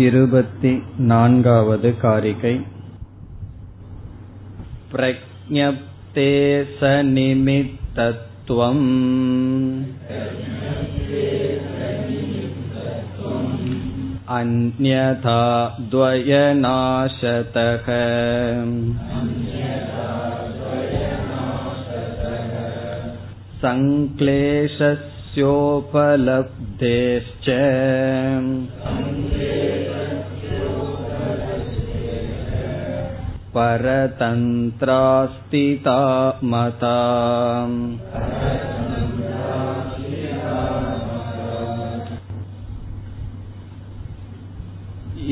24வது காரிகை. பிரக்ஞப்தே சநிமித்தத்வம் அன்யதா த்வயநாசதக சங்க்லேஷஸ்யோபலப்தேஶ்ச பரதந்த்ராஸ்திதா மதா.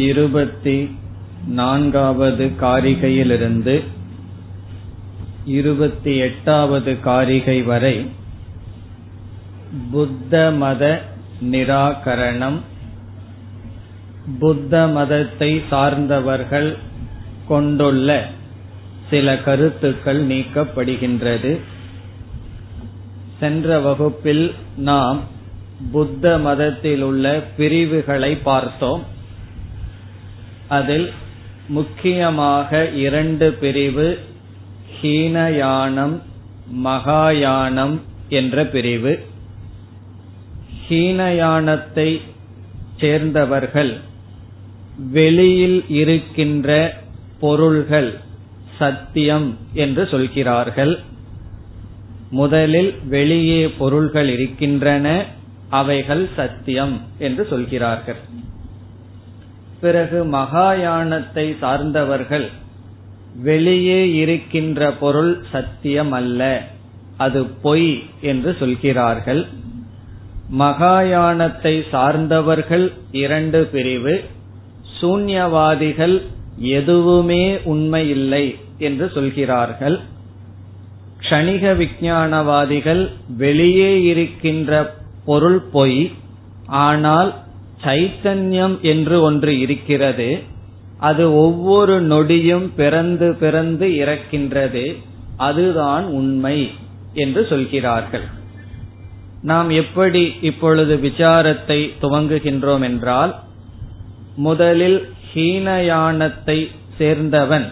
இருபத்தி நான்காவது காரிகையிலிருந்து 28வது காரிகை வரை புத்த மத நிராகரணம், புத்த மதத்தை சார்ந்தவர்கள் கொண்டுள்ள சில கருத்துக்கள் நீக்கப்படுகின்றது. சென்ற வகுப்பில் நாம் புத்த மதத்தில் உள்ள பிரிவுகளை பார்த்தோம். அதில் முக்கியமாக 2 பிரிவு, ஹீனயானம் மகாயானம் என்ற பிரிவு. ஹீனயானத்தை சேர்ந்தவர்கள் வெளியில் இருக்கின்ற பொருள்கள் சத்தியம் என்று சொல்கிறார்கள். முதலில் வெளியே பொருள்கள் இருக்கின்றன, அவைகள் சத்தியம் என்று சொல்கிறார்கள். பிறகு மகாயானத்தை சார்ந்தவர்கள் வெளியே இருக்கின்ற பொருள் சத்தியம் அல்ல, அது பொய் என்று சொல்கிறார்கள். மகாயானத்தை சார்ந்தவர்கள் 2 பிரிவு. சூன்யவாதிகள் எதுவுமே உண்மையில்லை என்று சொல்கிறார்கள். க்ஷணிக விஞ்ஞானவாதிகள் வெளியே இருக்கின்ற பொருள் பொய், ஆனால் சைத்தன்யம் என்று ஒன்று இருக்கிறது, அது ஒவ்வொரு நொடியும் பிறந்து பிறந்து இறக்கின்றது, அதுதான் உண்மை என்று சொல்கிறார்கள். நாம் எப்படி இப்பொழுது விசாரத்தை துவங்குகின்றோம் என்றால், முதலில் ஹீனயானத்தை சேர்ந்தவன்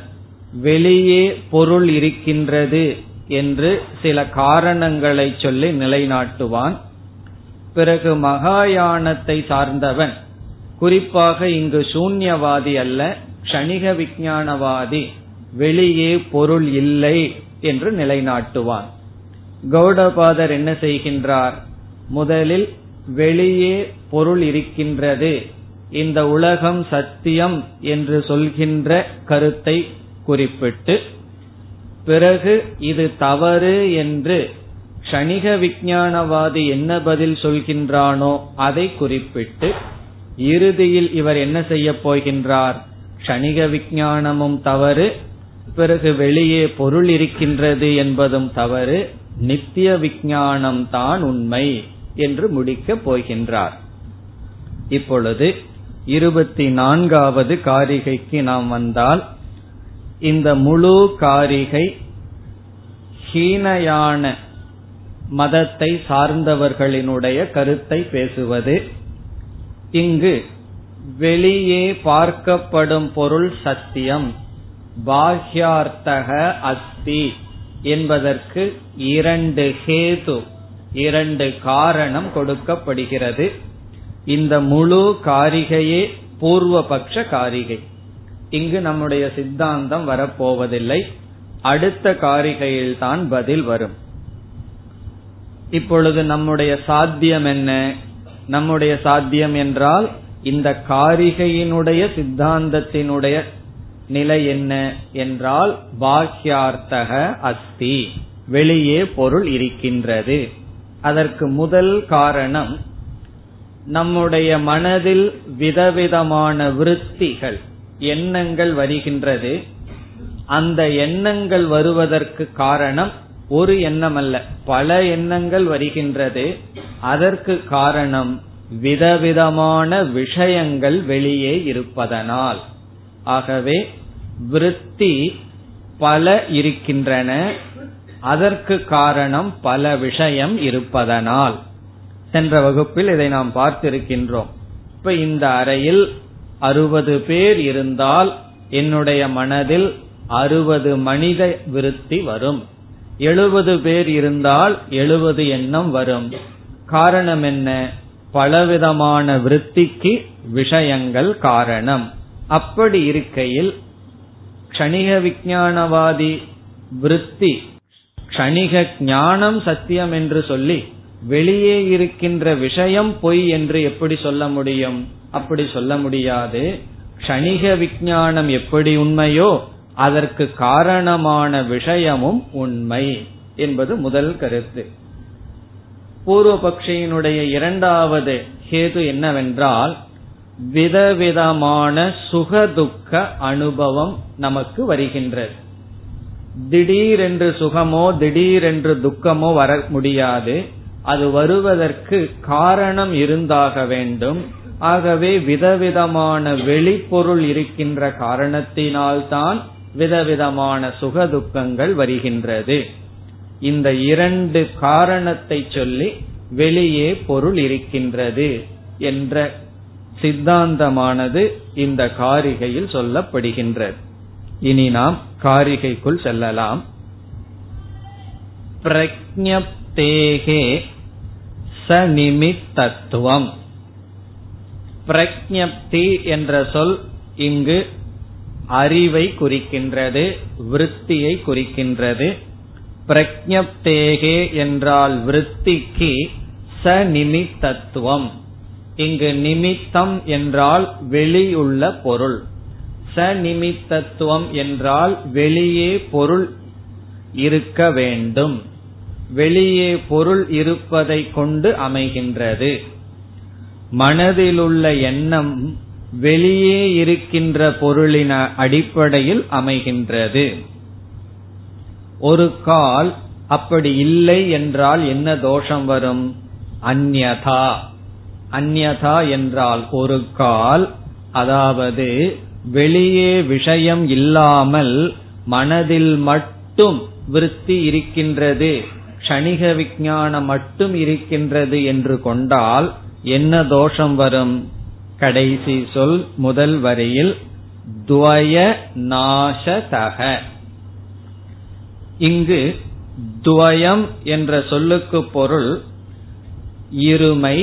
வெளியே பொருள் இருக்கின்றது என்று சில காரணங்களை சொல்லி நிலைநாட்டுவான். பிறகு மகாயானத்தை சார்ந்தவன், குறிப்பாக இங்கு சூன்யவாதி அல்ல க்ஷணிக விஞ்ஞானவாதி, வெளியே பொருள் இல்லை என்று நிலைநாட்டுவான். கௌடபாதர் என்ன செய்கின்றார்? முதலில் வெளியே பொருள் இருக்கின்றது, இந்த உலகம் சத்தியம் என்று சொல்கின்ற கருத்தை குறிப்பிட்டு, பிறகு இது தவறு என்று க்ஷணிக விஞ்ஞானவாதி என்ன பதில் சொல்கின்றானோ அதை குறிப்பிட்டு, இறுதியில் இவர் என்ன செய்ய போகின்றார்? க்ஷணிக விஞ்ஞானமும் தவறு, பிறகு வெளியே பொருள் இருக்கின்றது என்பதும் தவறு, நித்திய விஞ்ஞானம் தான் உண்மை என்று முடிக்கப் போகின்றார். இப்பொழுது 24வது காரிகைக்கு நாம் வந்தால், இந்த முழு காரிகை ஹீனயான மதத்தை சார்ந்தவர்களினுடைய கருத்தை பேசுவது. இங்கு வெளியே பார்க்கப்படும் பொருள் சத்தியம், பாஹ்யார்த்தக அஸ்தி என்பதற்கு 2 ஹேது, 2 காரணம் கொடுக்கப்படுகிறது. இந்த முழு காரிகையே பூர்வபக்ஷ காரிகை. இங்கு நம்முடைய சித்தாந்தம் வரப்போவதில்லை, அடுத்த காரிகையில்தான் பதில் வரும். இப்பொழுது நம்முடைய சாத்தியம் என்ன? நம்முடைய சாத்தியம் என்றால் இந்த காரிகையினுடைய சித்தாந்தத்தினுடைய நிலை என்ன என்றால், பாஹ்யார்த்தக அஸ்தி, வெளியே பொருள் இருக்கின்றது. அதற்கு முதல் காரணம், நம்முடைய மனதில் விதவிதமான விருத்திகள், எண்ணங்கள் வருகின்றது. அந்த எண்ணங்கள் வருவதற்கு காரணம் ஒரு எண்ணம் அல்ல, பல எண்ணங்கள் வருகின்றது. அதற்கு காரணம் விதவிதமான விஷயங்கள் வெளியே இருப்பதனால். ஆகவே விருத்தி பல இருக்கின்றன, அதற்கு காரணம் பல விஷயம் இருப்பதனால். சென்ற வகுப்பில் இதை நாம் பார்த்திருக்கின்றோம். இப்ப இந்த அறையில் 60 பேர் இருந்தால் என்னுடைய மனதில் 60 மனித விருத்தி வரும். 70 பேர் இருந்தால் 70 எண்ணம் வரும். காரணம் என்ன? பலவிதமான விருத்திக்கு விஷயங்கள் காரணம். அப்படி இருக்கையில் க்ஷணிக விஞ்ஞானவாதி விருத்தி, க்ஷணிக ஞானம் சத்தியம் என்று சொல்லி வெளியே இருக்கின்ற விஷயம் பொய் என்று எப்படி சொல்ல முடியும்? அப்படி சொல்ல முடியாது. க்ஷணிக விஞ்ஞானம் எப்படி உண்மையோ அதற்கு காரணமான விஷயமும் உண்மை என்பது முதல் கருத்து. பூர்வ பக்ஷியினுடைய இரண்டாவது கேது என்னவென்றால், விதவிதமான சுகதுக்க அனுபவம் நமக்கு வருகின்றது. திடீரென்று சுகமோ திடீரென்று துக்கமோ வர முடியாது. அது வருவதற்கு காரணம் இருந்தாக வேண்டும். ஆகவே விதவிதமான வெளிப்பொருள் இருக்கின்ற காரணத்தினால்தான் விதவிதமான சுகதுக்கங்கள் வருகின்றது. இந்த 2 காரணத்தை சொல்லி வெளியே பொருள் இருக்கின்றது என்ற சித்தாந்தமானது இந்த காரிகையில் சொல்லப்படுகின்றது. இனி நாம் காரிகைக்குள் செல்லலாம். பிரக்ஞப்தேகே சநிமித்தத்துவம். பிரக்ஞப்தி என்ற சொல் இங்கு அறிவை குறிக்கின்றது, விருத்தியை குறிக்கின்றது. பிரக்ஞப்தேகே என்றால் விருத்திக்கு, சநிமித்தத்துவம். இங்கு நிமித்தம் என்றால் வெளியுள்ள பொருள், சநிமித்தத்துவம் என்றால் வெளியே பொருள் இருக்க வேண்டும். வெளியே பொருள் இருப்பதை கொண்டு அமைகின்றது. மனதிலுள்ள எண்ணம் வெளியே இருக்கின்ற பொருளின் அடிப்படையில் அமைகின்றது. ஒரு கால் அப்படி இல்லை என்றால் என்ன தோஷம் வரும்? அந்யதா. அந்யதா என்றால் ஒரு கால், அதாவது வெளியே விஷயம் இல்லாமல் மனதில் மட்டும் விருத்தி இருக்கின்றது, க்ஷணிக விஞ்ஞானம் மட்டும் இருக்கின்றது என்று கொண்டால் என்ன தோஷம் வரும்? கடைசி சொல் முதல் வரியில் துவய நாசதக. இங்கு துவயம் என்ற சொல்லுக்கு பொருள் இருமை.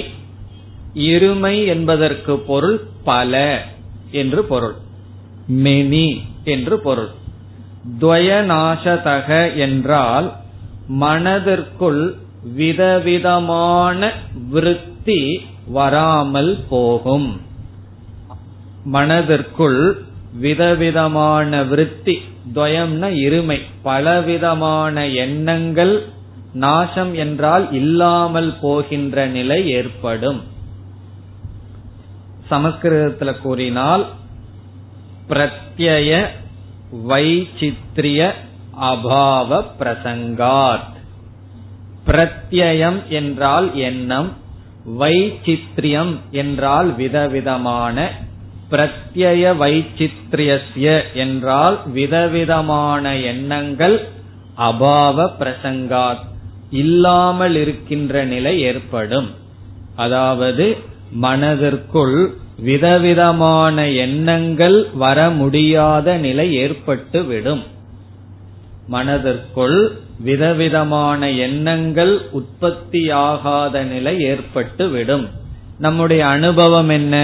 இருமை என்பதற்கு பொருள் பல என்று பொருள், மெனி என்று பொருள். துவய நாசதக என்றால் மனதிற்குள் விதவிதமான விருத்தி வராமல் போகும். மனதிற்குள் விதவிதமான விருத்தி, துவயம்னா இருமை, பலவிதமான எண்ணங்கள், நாசம் என்றால் இல்லாமல் போகின்ற நிலை ஏற்படும். சமஸ்கிருதத்துல கூறினால் பிரத்யய வைசித்ரிய அபாவ பிரசங்காத். பிரத்யயம் என்றால் எண்ணம், வைசித்ரியம் என்றால் விதவிதமான, பிரத்யய வைசித்ரியஸ்ய என்றால் விதவிதமான எண்ணங்கள், அபாவ பிரசங்காத் இல்லாமல் இருக்கின்ற நிலை ஏற்படும். அதாவது மனதிற்குள் விதவிதமான எண்ணங்கள் வர முடியாத நிலை ஏற்பட்டு விடும். மனதிற்குள் விதவிதமான எண்ணங்கள் உற்பத்தியாகாத நிலை ஏற்பட்டு விடும். நம்முடைய அனுபவம் என்ன?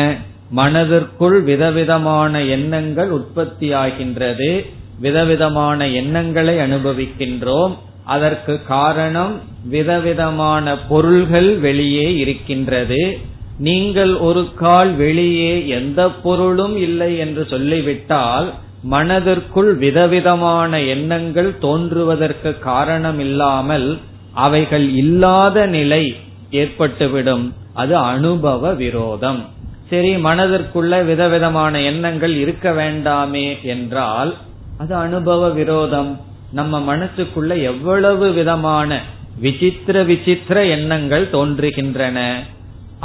மனதிற்குள் விதவிதமான எண்ணங்கள் உற்பத்தியாகின்றது, விதவிதமான எண்ணங்களை அனுபவிக்கின்றோம். அதற்கு காரணம் விதவிதமான பொருள்கள் வெளியே இருக்கின்றது. நீங்கள் ஒரு கால் வெளியே எந்த பொருளும் இல்லை என்று சொல்லிவிட்டால் மனதிற்குள் விதவிதமான எண்ணங்கள் தோன்றுவதற்கு காரணம் இல்லாமல் அவைகள் இல்லாத நிலை ஏற்பட்டுவிடும். அது அனுபவ விரோதம். சரி, மனதிற்குள்ள விதவிதமான எண்ணங்கள் இருக்க வேண்டாமே என்றால் அது அனுபவ விரோதம். நம்ம மனசுக்குள்ள எவ்வளவு விதமான விசித்திர விசித்திர எண்ணங்கள் தோன்றுகின்றன.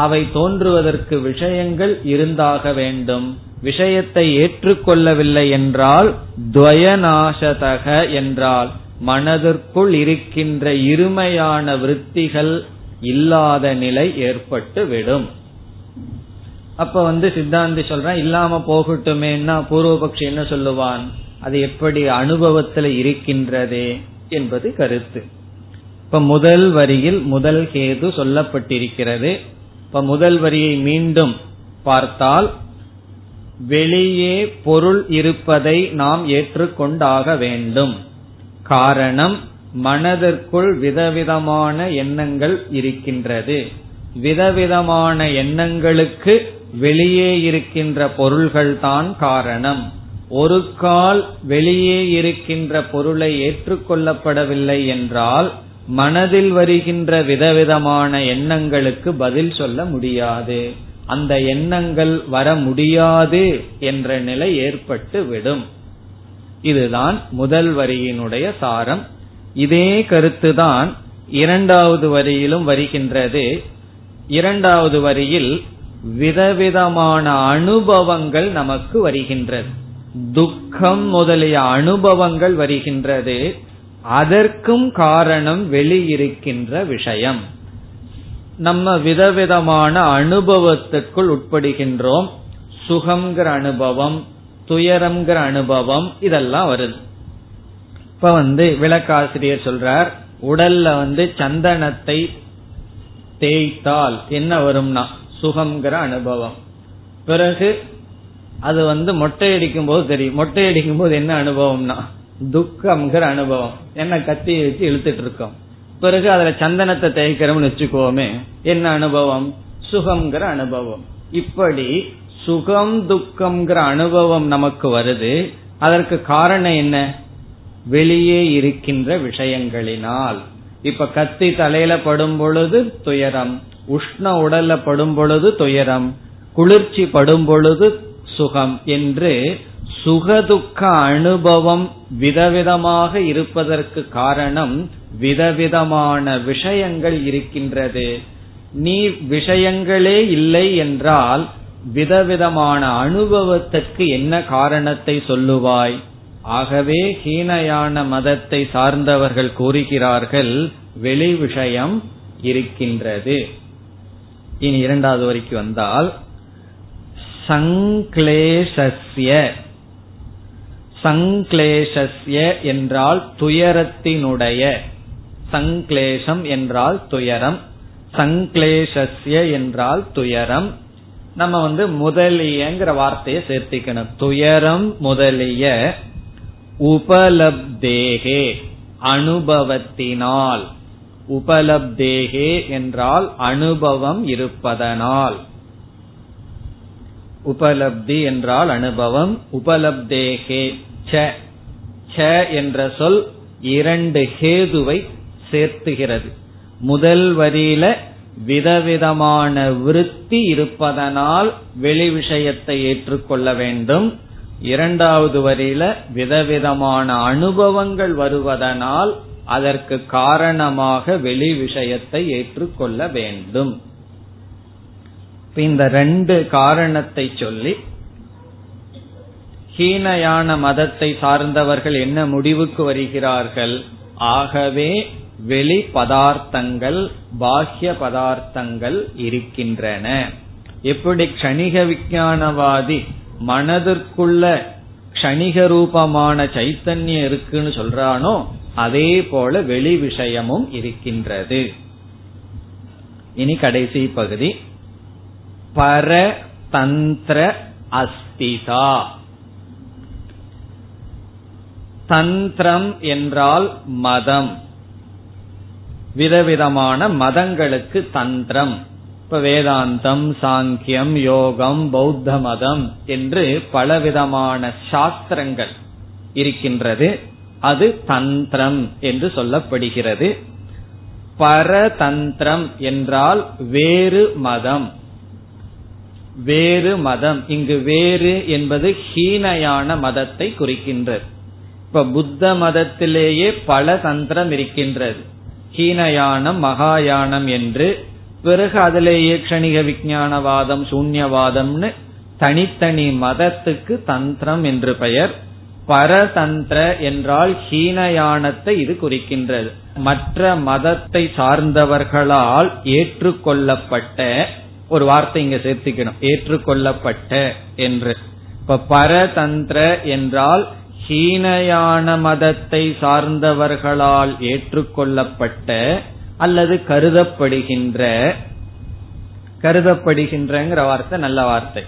அவை தோன்றுவதற்கு விஷயங்கள் இருந்தாக வேண்டும். விஷயத்தை ஏற்றுக்கொள்ளவில்லை என்றால் துவயநாசதக என்றால் மனதிற்குள் இருக்கின்ற இருமையான விருத்திகள் இல்லாத நிலை ஏற்பட்டு விடும். அப்ப சித்தாந்தி சொல்றான் இல்லாம போகட்டுமேன்னா பூர்வபக்ஷி என்ன சொல்லுவான், அது எப்படி அனுபவத்துல இருக்கின்றதே என்பது கருத்து. இப்ப முதல் வரியில் முதல் கேது சொல்லப்பட்டிருக்கிறது. இப்ப முதல் வரியை மீண்டும் பார்த்தால், வெளியே பொருள் இருப்பதை நாம் ஏற்றுக்கொண்டாக வேண்டும். காரணம், மனதிற்குள் விதவிதமான எண்ணங்கள் இருக்கின்றது. விதவிதமான எண்ணங்களுக்கு வெளியே இருக்கின்ற பொருள்கள் தான் காரணம். ஒரு கால் வெளியே இருக்கின்ற பொருளை ஏற்றுக்கொள்ளப்படவில்லை என்றால் மனதில் வருகின்ற விதவிதமான எண்ணங்களுக்கு பதில் சொல்ல முடியாது. அந்த எண்ணங்கள் வர முடியாது என்ற நிலை ஏற்பட்டு விடும். இதுதான் முதல் வரியினுடைய சாரம். இதே கருத்துதான் இரண்டாவது வரியிலும் வருகின்றது. இரண்டாவது வரியில் விதவிதமான அனுபவங்கள் நமக்கு வருகின்றது. துக்கம் முதலிய அனுபவங்கள் வருகின்றது. அதற்கும் காரணம் வெளியிருக்கின்ற விஷயம். நம்ம விதவிதமான அனுபவத்திற்குள் உட்படுகின்றோம். சுகம்ங்கிற அனுபவம், துயரம்ங்கிற அனுபவம், இதெல்லாம் வருது. இப்ப விளக்காசிரியர் சொல்றார், உடல்ல சந்தனத்தை தேய்த்தால் என்ன வரும்னா சுகம்ங்கிற அனுபவம். பிறகு அது மொட்டை அடிக்கும் போது தெரியும். மொட்டை அடிக்கும் போது என்ன அனுபவம்னா துக்கம்ங்கிற அனுபவம். என்ன கத்தியை வச்சு இழுத்துட்டு இருக்கோம். பிறகு அதுல சந்தனத்தை தேய்க்கிறோம்னு வச்சுக்கோமே, என்ன அனுபவம், சுகம்ங்கிற அனுபவம். இப்படி சுகம் துக்கம்ங்கிற அனுபவம் நமக்கு வருது. அதற்கு காரணம் என்ன, வெளியே இருக்கின்ற விஷயங்களினால். இப்ப கத்தி தலையில படும் பொழுது துயரம், உஷ்ண உடல்ல படும் பொழுது துயரம், குளிர்ச்சி படும் பொழுது சுகம் என்று சுகதுக்க அனுபவம் விதவிதமாக இருப்பதற்கு காரணம் விதவிதமான விஷயங்கள் இருக்கின்றது. நீ விஷயங்களே இல்லை என்றால் விதவிதமான அனுபவத்துக்கு என்ன காரணத்தை சொல்லுவாய்? ஆகவே ஹீனயான மதத்தை சார்ந்தவர்கள் கூறுகிறார்கள், வெளி விஷயம் இருக்கின்றது. இனி இரண்டாவது வரைக்கு வந்தால், சங்க்லேஷஸ்ய. சங்க்லேஷஸ்ய என்றால் துயரத்தினுடைய. சங்க்லேஷம் என்றால் துயரம், சங்க்லேஷஸ்ய என்றால் துயரம். நம்ம முதலியங்கிற வார்த்தையை சேர்த்திக்கணும். துயரம் முதலிய உபலப்தேகே, அனுபவத்தினால். உபலப்தேகே என்றால் அனுபவம் இருப்பதனால். உபலப்தி என்றால் அனுபவம். உபலப்தேகே ச என்ற சொல் இரண்டு ஹேதுவை சேர்த்துகிறது. முதல் வரியில விதவிதமான விருத்தி இருப்பதனால் வெளி விஷயத்தை ஏற்றுக்கொள்ள வேண்டும். இரண்டாவது வரியில விதவிதமான அனுபவங்கள் வருவதனால் அதற்கு காரணமாக வெளி விஷயத்தை ஏற்றுக்கொள்ள வேண்டும். இந்த ரெண்டு காரணத்தை சொல்லி ஹீனயான மதத்தை சார்ந்தவர்கள் என்ன முடிவுக்கு வருகிறார்கள்? ஆகவே வெளி பதார்த்தங்கள், பாஹ்ய பதார்த்தங்கள் இருக்கின்றன. எப்படி க்ஷணிக விஞ்ஞானவாதி மனதிற்குள்ள க்ஷணிக ரூபமான சைத்தன்யம் இருக்குன்னு சொல்றானோ, அதே போல வெளி விஷயமும் இருக்கின்றது. இனி கடைசி பகுதி, பரதந்திர அஸ்திதா. தந்திரம் என்றால் மதம். விதவிதமான மதங்களுக்கு தந்திரம். இப்ப வேதாந்தம், சாங்கியம், யோகம், பௌத்த மதம் என்று பலவிதமான சாஸ்திரங்கள் இருக்கின்றது. அது தந்திரம் என்று சொல்லப்படுகிறது. பரதந்திரம் என்றால் வேறு மதம். வேறு மதம், இங்கு வேறு என்பது ஹீனயான மதத்தை குறிக்கின்றது. இப்ப புத்த மதத்திலேயே பல தந்திரம் இருக்கின்றது. ஹீனயானம், மகாயானம் என்று. பிறகு அதிலேயே க்ஷணிக விஞ்ஞானவாதம், சூன்யவாதம்னு தனித்தனி மதத்துக்கு தந்திரம் என்று பெயர். பரதந்திர என்றால் ஹீனயானத்தை இது குறிக்கின்றது. மற்ற மதத்தை சார்ந்தவர்களால் ஏற்றுக்கொள்ளப்பட்ட ஒரு வார்த்தை இங்க சேர்த்துக்கணும், ஏற்றுக்கொள்ளப்பட்ட என்று. இப்ப பரதந்திர என்றால் ஹீனயான மதத்தை சார்ந்தவர்களால் ஏற்றுக்கொள்ளப்பட்ட அல்லது கருதப்படுகின்ற வார்த்தை நல்ல வார்த்தை.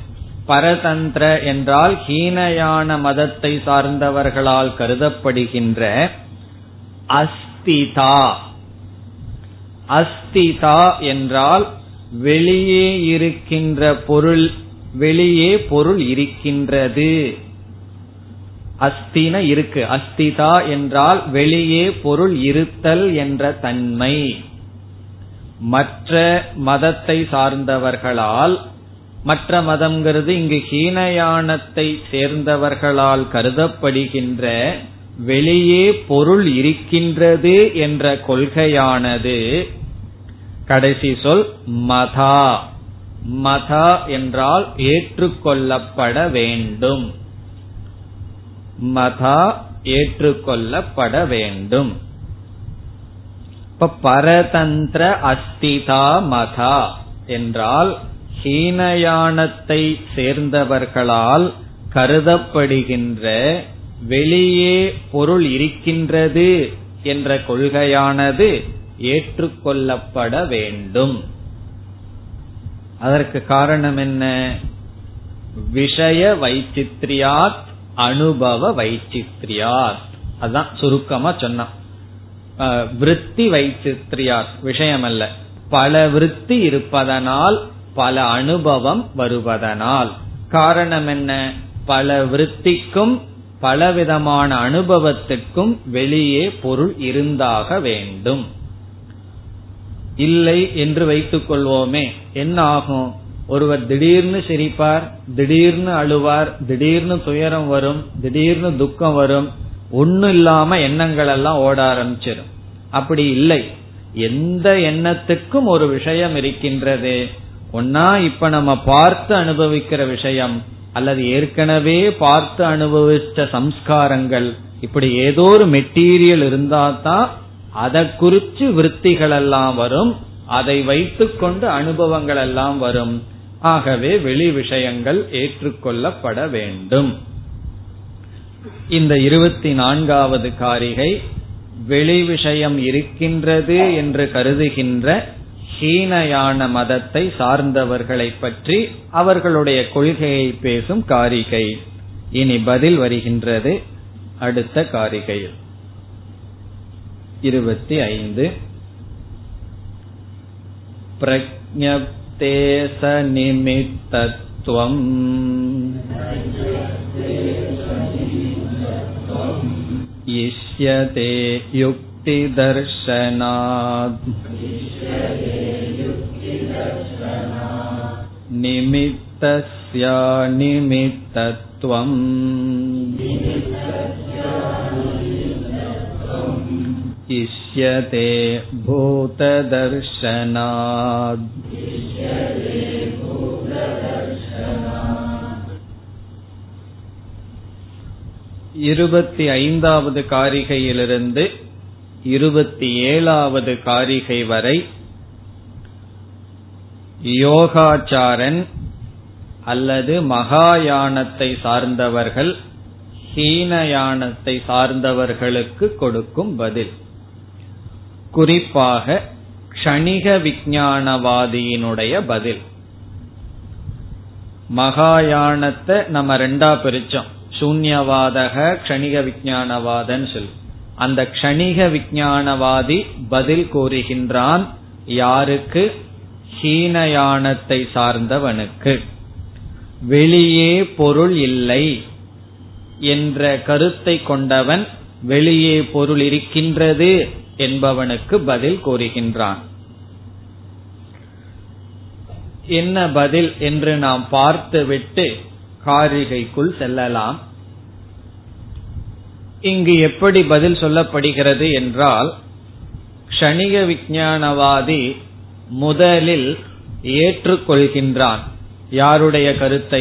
பரதந்திர என்றால் ஹீனயான மதத்தை சார்ந்தவர்களால் கருதப்படுகின்ற அஸ்திதா. அஸ்திதா என்றால் வெளியே இருக்கின்ற பொருள், வெளியே பொருள் இருக்கின்றது. அஸ்தின இருக்கு, அஸ்திதா என்றால் வெளியே பொருள் இருத்தல் என்ற தன்மை. மற்ற மதத்தை சார்ந்தவர்களால், மற்ற மதம்ங்கிறது இங்கு ஹீனயானத்தை சேர்ந்தவர்களால் கருதப்படுகின்ற வெளியே பொருள் இருக்கின்றது என்ற கொள்கையானது. கடைசி சொல் மதா. மதா என்றால் ஏற்றுக்கொள்ளப்பட வேண்டும், மதா ஏற்றுக்கொள்ளப்பட வேண்டும். இப்ப பரதந்திர அஸ்திதா மதா என்றால் ஹீனயானத்தை சேர்ந்தவர்களால் கருதப்படுகின்ற வெளியே பொருள் இருக்கின்றது என்ற கொள்கையானது ஏற்றுக்கொள்ளப்பட வேண்டும். அதற்கு காரணம் என்ன? விஷய வைச்சித்ரியாத் அனுபவ வைச்சித்ரியாத். அதான் சுருக்கமா சொன்னான், விருத்தி வைச்சித்ரியாத், விஷயம் அல்ல, பல விருத்தி இருப்பதனால், பல அனுபவம் வருவதனால். காரணம் என்ன? பல விருத்திக்கும் பலவிதமான அனுபவத்திற்கும் வெளியே பொருள் இருந்தாக வேண்டும். இல்லை என்று வைத்துக் கொள்வோமே, என்ன ஆகும்? ஒருவர் திடீர்னு சிரிப்பார், திடீர்னு அழுவார், திடீர்னு துயரம் வரும், திடீர்னு துக்கம் வரும். ஒன்னும் இல்லாம எண்ணங்கள் எல்லாம் ஓட ஆரம்பிச்சிடும். அப்படி இல்லை, எந்த எண்ணத்துக்கும் ஒரு விஷயம் இருக்கின்றது. ஒன்னா இப்ப நம்ம பார்த்து அனுபவிக்கிற விஷயம், அல்லது ஏற்கனவே பார்த்து அனுபவிச்ச சம்ஸ்காரங்கள், இப்படி ஏதோ ஒரு மெட்டீரியல் இருந்தா தான் அதை குறிச்சு விருத்திகள் எல்லாம் வரும், அதை வைத்துக் கொண்டு அனுபவங்கள் எல்லாம் வரும். ஆகவே வெளி விஷயங்கள் ஏற்றுக்கொள்ளப்பட வேண்டும். இந்த 24வது காரிகை வெளி விஷயம் இருக்கின்றது என்று கருதுகின்ற ஹீனயான மதத்தை சார்ந்தவர்களை பற்றி அவர்களுடைய கொள்கையை பேசும் காரிகை. இனி பதில் வருகின்றது அடுத்த காரிகையில். 25 பிரஜ்ஞப்தே சநிமித்தத்வம் இஷ்யதே யுக்தி தர்ஷனாத் நிமித்தஸ்ய நிமித்தத்வம் இஷ்யதே பூத தர்ஷனாத். இருபத்தி 25வது காரிகையிலிருந்து 27வது காரிகை வரை யோகாச்சாரன் அல்லது மகாயானத்தை சார்ந்தவர்கள், ஹீனயானத்தை சார்ந்தவர்களுக்கு கொடுக்கும் பதில். குறிப்பாக க்ஷணிக விஞ்ஞானவாதியினுடைய பதில். மகாயானத்தை நம்ம ரெண்டா பிரிச்சோம், சூன்யவாதக க்ஷணிக விஞ்ஞானவாதன்னு சொல்லி. அந்த க்ஷணிக விஞ்ஞானவாதி பதில் கூறுகின்றான். யாருக்கு? ஹீனயானத்தை சார்ந்தவனுக்கு. வெளியே பொருள் இல்லை என்ற கருத்தை கொண்டவன் வெளியே பொருள் இருக்கின்றது என்பவனுக்கு பதில் கூறுகின்றான். என்ன பதில் என்று நாம் பார்த்துவிட்டு காரிகைக்குள் செல்லலாம். இங்கு எப்படி பதில் சொல்லப்படுகிறது என்றால், க்ஷணிக விஞ்ஞானவாதி முதலில் ஏற்றுக்கொள்கின்றான். யாருடைய கருத்தை?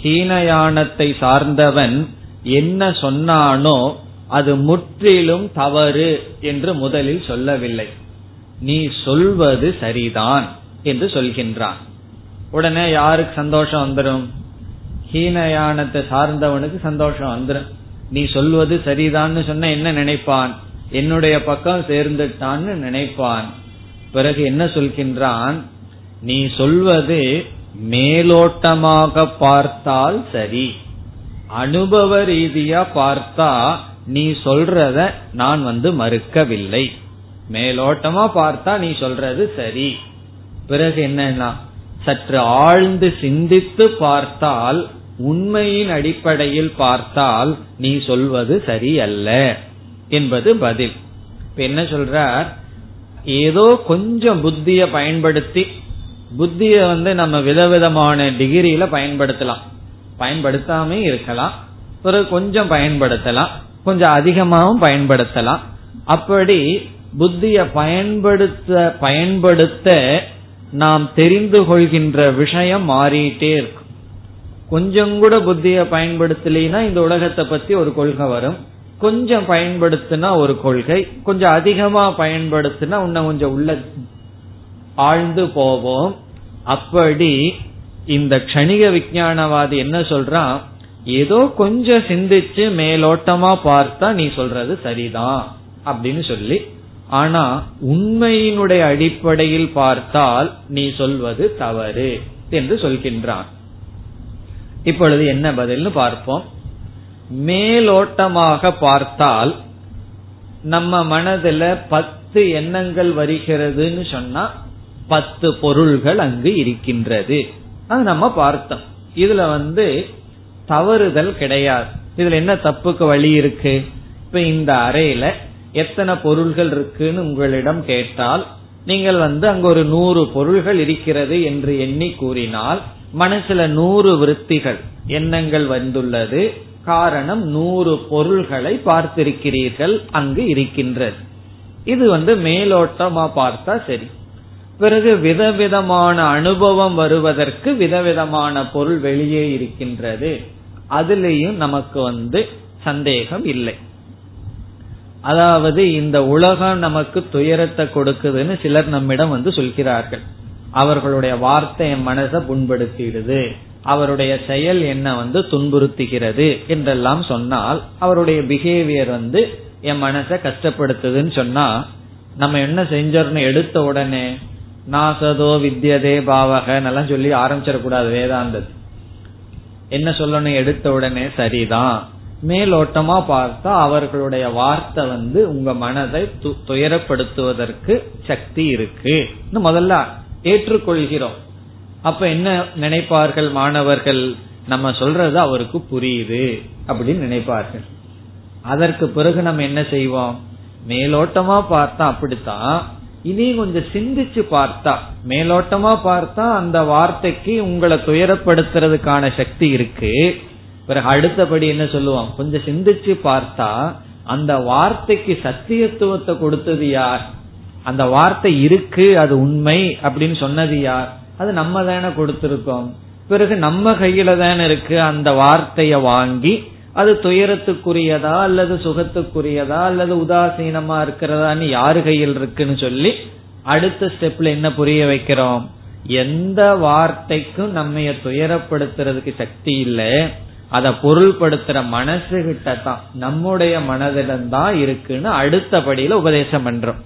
ஹீனயானத்தை சார்ந்தவன் என்ன சொன்னானோ அது முற்றிலும் தவறு என்று முதலில் சொல்லவில்லை. நீ சொல்வது சரிதான், என்று சொல்கின்றான். உடனே யாருக்கு சந்தோஷம் வந்துடும்? ஹீனயானத்தை சார்ந்தவனுக்கு சந்தோஷம் வந்துடும். நீ சொல்வது சரிதான்னு சொன்ன என்ன நினைப்பான்? என்னுடைய பக்கம் சேர்ந்துட்டான்னு நினைப்பான். பிறகு என்ன சொல்கின்றான்? நீ சொல்வது மேலோட்டமாக பார்த்தால் சரி, அனுபவ ரீதியா பார்த்தா நீ சொல்றத நான் மறுக்கவில்லை. மேலோட்டமா பார்த்தா நீ சொல்றது சரி. பிறகு என்னன்னா, சற்று ஆழ்ந்து சிந்தித்து பார்த்தால், உண்மையின் அடிப்படையில் பார்த்தால் நீ சொல்வது சரியல்ல என்பது பதில். இப்ப என்ன சொல்றார்? ஏதோ கொஞ்சம் புத்திய பயன்படுத்தி, புத்திய நம்ம விதவிதமான டிகிரியில பயன்படுத்தலாம், பயன்படுத்தாமே இருக்கலாம், பிறகு கொஞ்சம் பயன்படுத்தலாம், கொஞ்சம் அதிகமாகவும் பயன்படுத்தலாம். அப்படி புத்திய பயன்படுத்த நாம் தெரிந்து கொள்கின்ற விஷயம் மாறிட்டே இருக்கும். கொஞ்சம் கூட புத்திய பயன்படுத்தலைன்னா இந்த உலகத்தை பத்தி ஒரு கொள்கை வரும், கொஞ்சம் பயன்படுத்தினா ஒரு கொள்கை, கொஞ்சம் அதிகமா பயன்படுத்தினா இன்னும் கொஞ்சம் உள்ள ஆழ்ந்து போவோம். அப்படி இந்த க்ஷணிக விஞ்ஞானவாதி என்ன சொல்றான்? ஏதோ கொஞ்சம் சிந்திச்சு மேலோட்டமா பார்த்தா நீ சொல்றது சரிதான் அப்படின்னு சொல்லி, ஆனா உண்மையினுடைய அடிப்படையில் பார்த்தால் நீ சொல்வது தவறு என்று சொல்கின்றான். இப்பொழுது என்ன பதில்னு பார்ப்போம். மேலோட்டமாக பார்த்தால் நம்ம மனதுல 10 எண்ணங்கள் வருகிறதுன்னு சொன்னா 10 பொருள்கள் அங்கு இருக்கின்றது, அது நம்ம பார்த்தோம். இதுல தவறுதல் கிடையாது. இதுல என்ன தப்புக்கு வழி இருக்கு? இப்ப இந்த அறையில எத்தனை பொருள்கள் இருக்குன்னு உங்களிடம் கேட்டால், நீங்கள் அங்க ஒரு 100 பொருள்கள் இருக்கிறது என்று எண்ணி கூறினால், மனசுல 100 விருத்திகள் எண்ணங்கள் வந்துள்ளது. காரணம், 100 பொருள்களை பார்த்திருக்கிறீர்கள், அங்கு இருக்கின்றது. இது மேலோட்டமா பார்த்தா சரி. பிறகு விதவிதமான அனுபவம் வருவதற்கு விதவிதமான பொருள் வெளியே இருக்கின்றது, அதுலயும் நமக்கு சந்தேகம் இல்லை. அதாவது இந்த உலகம் நமக்கு துயரத்தை கொடுக்குதுன்னு சிலர் நம்மிடம் சொல்கிறார்கள். அவர்களுடைய வார்த்தை என் மனசை புண்படுத்திடுது, அவருடைய செயல் என்ன துன்புறுத்துகிறது என்றெல்லாம் சொன்னால், அவருடைய பிஹேவியர் என் மனசை கஷ்டப்படுத்துதுன்னு சொன்னா, நம்ம என்ன செஞ்சோம்னு எடுத்த உடனே நாசதோ வித்யதே பாவகன்னெல்லாம் சொல்லி ஆரம்பிச்சிடக்கூடாது. வேதாந்தது என்ன சொல்லணும்? எடுத்த உடனே சரிதான். மேலோட்டமா பார்த்தா அவர்களுடைய வார்த்தை உங்க மனதை துயரப்படுத்துவதற்கு சக்தி இருக்கு முதல்ல ஏற்றுக்கொள்கிறோம். அப்ப என்ன நினைப்பார்கள் மாணவர்கள்? நம்ம சொல்றது அவருக்கு புரியுது அப்படின்னு நினைப்பார்கள். அதற்கு பிறகு நம்ம என்ன செய்வோம்? மேலோட்டமா பார்த்தா அப்படித்தான், இனி கொஞ்சம் சிந்திச்சு பார்த்தா, மேலோட்டமா பார்த்தா அந்த வார்த்தைக்கு உங்களை துயரப்படுத்துறதுக்கான சக்தி இருக்கு. பிறகு அடுத்தபடி என்ன சொல்லுவோம்? கொஞ்சம் சிந்திச்சு பார்த்தா அந்த வார்த்தைக்கு சத்தியத்துவத்தை கொடுத்தது யார்? அந்த வார்த்தை இருக்கு, அது உண்மை அப்படின்னு சொன்னது யார்? அது நம்ம தானே கொடுத்திருக்கோம். பிறகு நம்ம கையில தானே இருக்கு அந்த வார்த்தைய வாங்கி, அது துயரத்துக்குரியதா அல்லது சுகத்துக்குரியதா அல்லது உதாசீனமா இருக்கிறதான்னு யாரு கையில் இருக்குன்னு சொல்லி அடுத்த ஸ்டெப்ல என்ன புரிய வைக்கிறோம்? எந்த வார்த்தைக்கும் நம்ம துயரப்படுத்துறதுக்கு சக்தி இல்ல, அத பொருள்படுத்துற மனசு கிட்டதான், நம்முடைய மனதில்தான் இருக்குன்னு அடுத்தபடியில உபதேசம் பண்றோம்.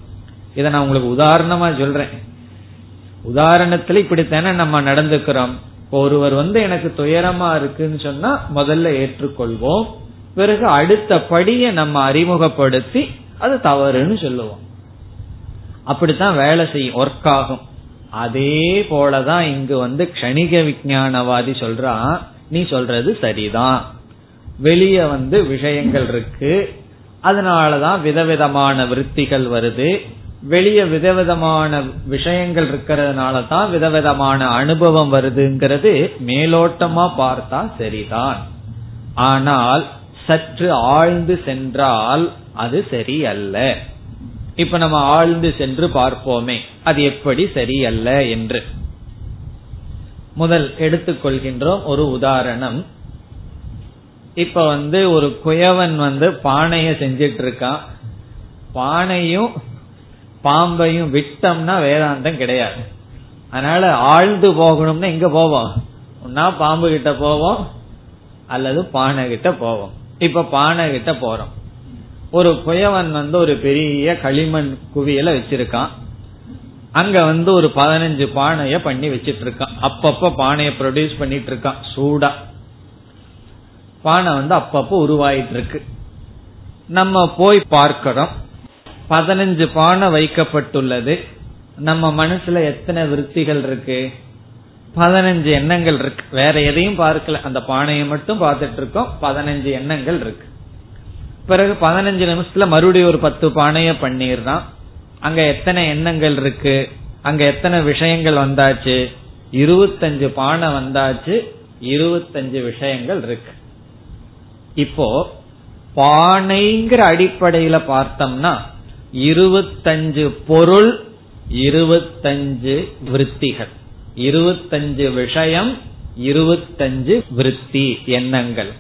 இத நான் உங்களுக்கு உதாரணமா சொல்றேன். உதாரணத்துல இப்படித்தானே நம்ம நடந்துக்கிறோம். ஒருவர் எனக்கு துயரமா இருக்குன்னு சொன்னா முதல்ல ஏற்றுக்கொள்வோம். பிறகு அடுத்த படிய நம்ம அறிமுகப்படுத்தி அது தவறுன்னு சொல்லுவோம். அப்படித்தான் வேலை செய்யும், ஒர்க் ஆகும். அதே போலதான் இங்கு க்ஷணிக விஞ்ஞானவாதி சொல்றான், நீ சொல்றது சரிதான், வெளியே விஷயங்கள் இருக்கு, அதனாலதான் விதவிதமான விருத்திகள் வருது, வெளிய விதவிதமான விஷயங்கள் இருக்கிறதுனால தான் விதவிதமான அனுபவம் வருதுங்கிறது மேலோட்டமா பார்த்தா சரிதான். ஆனால் சற்று ஆழ்ந்து சென்றால் அது சரியல்ல. இப்ப நம்ம ஆழ்ந்து சென்று பார்ப்போமே, அது எப்படி சரியல்ல என்று முதல் எடுத்துக்கொள்கின்றோம் ஒரு உதாரணம். இப்ப ஒரு குயவன் பானைய செஞ்சிட்டு இருக்கான். பானையும் பாம்பையும் விட்டம்னா வேதாந்தம் கிடையாது. அதனால ஆழ்ந்து போகணும்னா எங்க போவோம்? ஒன்னா பாம்பு கிட்ட போவோம் அல்லது பானை கிட்ட போவோம். இப்ப பானை கிட்ட போறோம். ஒரு புயவன் ஒரு பெரிய களிமண் குவியல வச்சிருக்கான். அங்க ஒரு 15 பானைய பண்ணி வச்சிட்டு இருக்கான். அப்பப்ப பானைய ப்ரொடியூஸ் பண்ணிட்டு இருக்கான். சூடா பானை அப்பப்ப உருவாயிட்டு இருக்கு. நம்ம போய் பார்க்கிறோம், 15 பானை வைக்கப்பட்டுள்ளது. நம்ம மனசுல எத்தனை விருத்திகள் இருக்கு? 15 எண்ணங்கள் இருக்கு. வேற எதையும் பார்க்கல, அந்த பானையை மட்டும் பார்த்துட்டு இருக்கோம். 15 எண்ணங்கள் இருக்கு. பிறகு 15 நிமிஷத்துல மறுபடியும் ஒரு 10 பானைய பண்ணிடுறான். அங்க எத்தனை எண்ணங்கள் இருக்கு? அங்க எத்தனை விஷயங்கள் வந்தாச்சு? 25 பானை வந்தாச்சு. 25 விஷயங்கள் இருக்கு. இப்போ பானைங்கிற அடிப்படையில பார்த்தோம்னா 25 பொருள், 25 விருத்திகள், 25 விஷயம், 25 விருத்தி எண்ணங்கள்.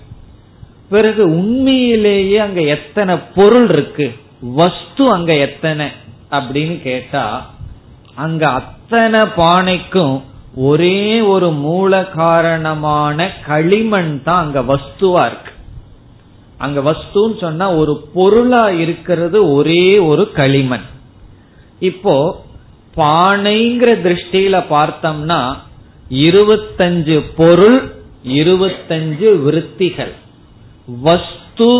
பிறகு உண்மையிலேயே அங்க எத்தனை பொருள் இருக்கு, வஸ்து அங்க எத்தனை அப்படின்னு கேட்டா அங்க அத்தனை பானைக்கும் ஒரே ஒரு மூல காரணமான களிமண் தான் அங்க வஸ்துவா இருக்கு. அங்க வஸ்துன்னு சொன்னா ஒரு பொருளா இருக்கிறது ஒரே ஒரு களிமண். இப்போ பானைங்கிற திருஷ்டியில பார்த்தோம்னா 25 பொருள், 25 விருத்திகள். வஸ்து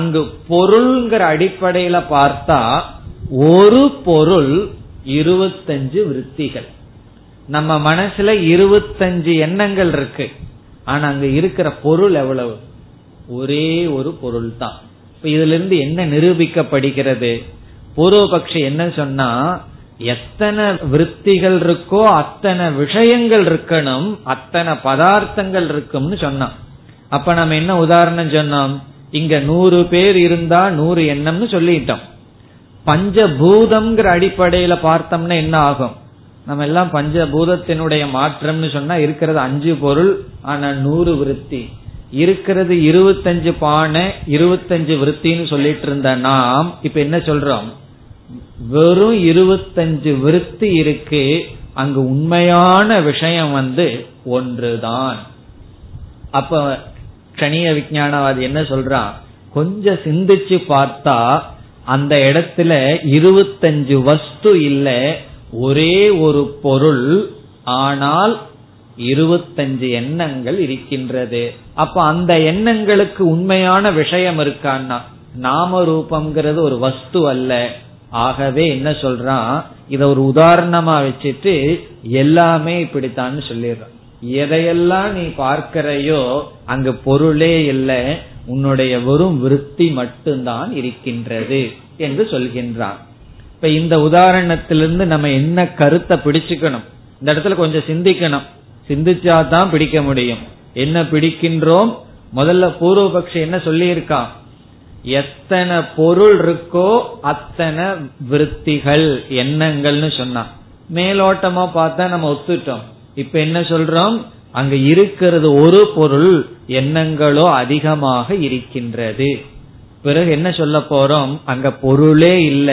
அங்கு பொருள்ங்கிற அடிப்படையில பார்த்தா ஒரு பொருள் 25 விருத்திகள். நம்ம மனசுல 25 எண்ணங்கள் இருக்கு, ஆனா அங்க இருக்கிற பொருள் எவ்வளவு? ஒரே ஒரு பொருள் தான். இதுல இருந்து என்ன நிரூபிக்கப்படுகிறது? பூர்வபக்ஷி என்ன சொன்னா, எத்தனை விருத்திகள் இருக்கோ அத்தனை விஷயங்கள் இருக்கணும், அத்தனை பதார்த்தங்கள் இருக்கும்னு சொன்னான். அப்ப நம்ம என்ன உதாரணம் சொன்னோம்? இங்க 100 பேர் இருந்தா 100 எண்ணம்னு சொல்லிட்டோம். பஞ்சபூதம்ங்கிற அடிப்படையில பார்த்தோம்னா என்ன ஆகும்? நம்ம எல்லாம் பஞ்சபூதத்தினுடைய மாற்றம்னு சொன்னா இருக்கிறது 5 பொருள், ஆனா 100 விருத்தி இருக்கிறது. 25 பானை, 25 விருத்தின்னு சொல்லிட்டு இருந்த நாம் இப்ப என்ன சொல்றோம்? வெறும் 25 விருத்தி இருக்கு, அங்கு உண்மையான விஷயம் ஒன்றுதான். அப்ப கணிய விஞ்ஞானவாதி என்ன சொல்றான்? கொஞ்சம் சிந்திச்சு பார்த்தா அந்த இடத்துல 25 வஸ்து இல்ல, ஒரே ஒரு பொருள், ஆனால் 25 எண்ணங்கள் இருக்கின்றது. அப்ப அந்த எண்ணங்களுக்கு உண்மையான விஷயம் இருக்கான்னா நாம ரூபம்ங்கிறது ஒரு வஸ்து அல்ல. ஆகவே என்ன சொல்றான்? இத ஒரு உதாரணமா வச்சுட்டு எல்லாமே இப்படித்தான் சொல்லிடுறான். எதையெல்லாம் நீ பார்க்கிறையோ அங்கு பொருளே இல்லை, உன்னுடைய வெறும் விருத்தி மட்டும்தான் இருக்கின்றது என்று சொல்கின்றான். இப்ப இந்த உதாரணத்திலிருந்து நம்ம என்ன கருத்தை பிடிச்சுக்கணும்? இந்த இடத்துல கொஞ்சம் சிந்திக்கணும். சிந்திச்சாதான் பிடிக்க முடியும். என்ன பிடிக்கின்றோம்? முதல்ல பூர்வபக்ஷி என்ன சொல்லி இருக்கான்? எத்தனை பொருள் இருக்கோ அத்தனை விருத்திகள் எண்ணங்கள்னு சொன்னான். மேலோட்டமா பார்த்தா நம்ம ஒத்துட்டோம். இப்ப என்ன சொல்றோம்? அங்க இருக்கிறது ஒரு பொருள், எண்ணங்களோ அதிகமாக இருக்கின்றது. பிறகு என்ன சொல்ல போறோம்? அங்க பொருளே இல்ல,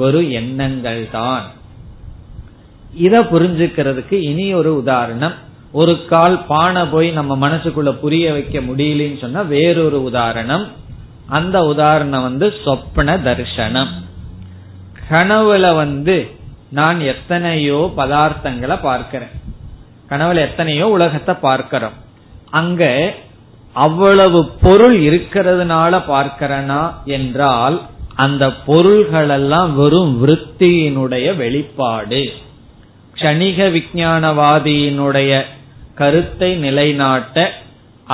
வெறும் எண்ணங்கள் தான். இத புரிஞ்சுக்கிறதுக்கு இனி ஒரு உதாரணம். ஒரு கால் பானை போய் நம்ம மனசுக்குள்ள புரிய வைக்க முடியலன்னு சொன்னா வேறொரு உதாரணம். அந்த உதாரணம் சொப்ன தரிசனம். கனவுல நான் எத்தனையோ பதார்த்தங்களை பார்க்கிறேன், கனவுல எத்தனையோ உலகத்தை பார்க்கிறோம். அங்க அவ்வளவு பொருள் இருக்கிறதுனால பார்க்கிறனா என்றால் அந்த பொருள்கள் எல்லாம் வெறும் விருத்தியினுடைய வெளிப்பாடு. க்ஷணிக விஞ்ஞானவாதியினுடைய கருத்தை நிலைநாட்ட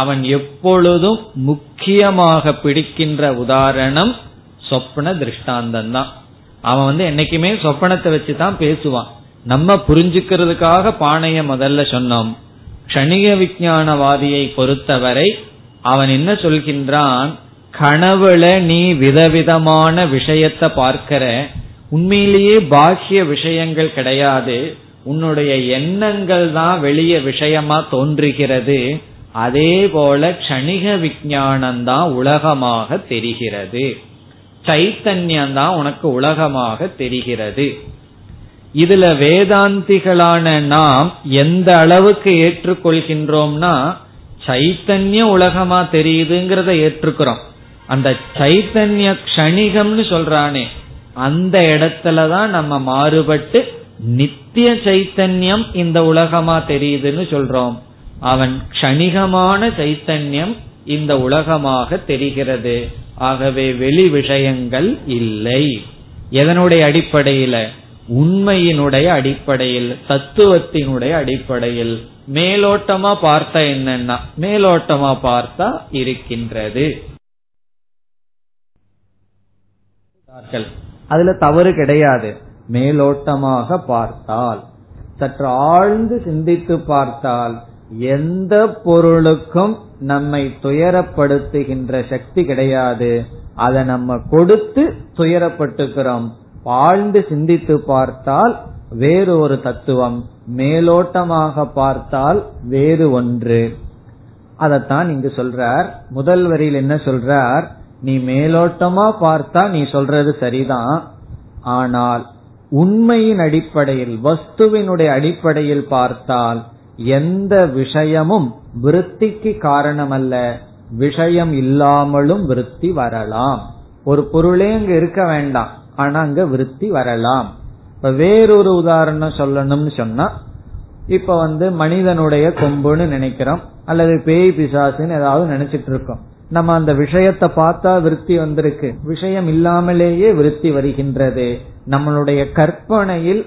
அவன் எப்பொழுதும் முக்கியமாக பிடிக்கின்ற உதாரணம் சொப்பன திருஷ்டாந்தம் தான். அவன் என்னைக்குமே சொப்பனத்தை வச்சுதான் பேசுவான். நம்ம புரிஞ்சுக்கிறதுக்காக பானைய முதல்ல சொன்னோம். க்ஷணிக விஞ்ஞானவாதியை பொறுத்தவரை அவன் என்ன சொல்கின்றான்? கனவுல நீ விதவிதமான விஷயத்தை பார்க்கிற, உண்மையிலேயே பாக்கிய விஷயங்கள் கிடையாது, உன்னுடைய எண்ணங்கள் தான் வெளிய விஷயமா தோன்றுகிறது. அதே போல க்ஷணிக விஞ்ஞானம்தான் உலகமாக தெரிகிறது, சைத்தன்யம்தான் உனக்கு உலகமாக தெரிகிறது. இதுல வேதாந்திகளான நாம் எந்த அளவுக்கு ஏற்றுக்கொள்கின்றோம்னா, சைத்தன்யம் உலகமா தெரியுதுங்கிறத ஏற்றுக்கிறோம். அந்த சைத்தன்ய க்ஷணிகம்னு சொல்றானே, அந்த இடத்துலதான் நம்ம மாறுபட்டு நித்திய சைத்தன்யம் இந்த உலகமா தெரியுதுன்னு சொல்றோம். அவன் க்ஷணிகமான சைத்தன்யம் இந்த உலகமாக தெரிகிறது. ஆகவே வெளி விஷயங்கள் இல்லை. எதனுடைய அடிப்படையில? உண்மையினுடைய அடிப்படையில், தத்துவத்தினுடைய அடிப்படையில். மேலோட்டமா பார்த்தா என்னன்னா, மேலோட்டமா பார்த்தா இருக்கின்றது. அதுல தவறு கிடையாது. மேலோட்டமாக பார்த்தால், சற்று ஆழ்ந்து சிந்தித்து பார்த்தால் எந்த பொருளுக்கும் நம்மை துயரப்படுத்துகின்ற சக்தி கிடையாது. அதை நம்ம கொடுத்து துயரப்பட்டுக்கிறோம். ஆழ்ந்து சிந்தித்து பார்த்தால் வேறு ஒரு தத்துவம், மேலோட்டமாக பார்த்தால் வேறு ஒன்று. அதத்தான் இங்கு சொல்றார். முதல் வரியில் என்ன சொல்றார்? நீ மேலோட்டமா பார்த்தா நீ சொல்றது சரிதான், ஆனால் உண்மையின் அடிப்படையில், வஸ்துவினுடைய அடிப்படையில் பார்த்தால் எந்த விஷயமும் விருத்திக்கு காரணமல்ல. விஷயம் இல்லாமலும் விருத்தி வரலாம். ஒரு பொருளே அங்க இருக்க வேண்டாம், ஆனா அங்க விருத்தி வரலாம். இப்ப வேறொரு உதாரணம் சொல்லணும்னு சொன்னா, இப்ப மனிதனுடைய கொம்புன்னு நினைக்கிறோம், அல்லது பேய் பிசாசுன்னு ஏதாவது நினைச்சிட்டு இருக்கோம். நம்ம அந்த விஷயத்தை பார்த்தா விருத்தி வந்திருக்கு. விஷயம் இல்லாமலேயே விருத்தி வருகின்றது. நம்மளுடைய கற்பனையில்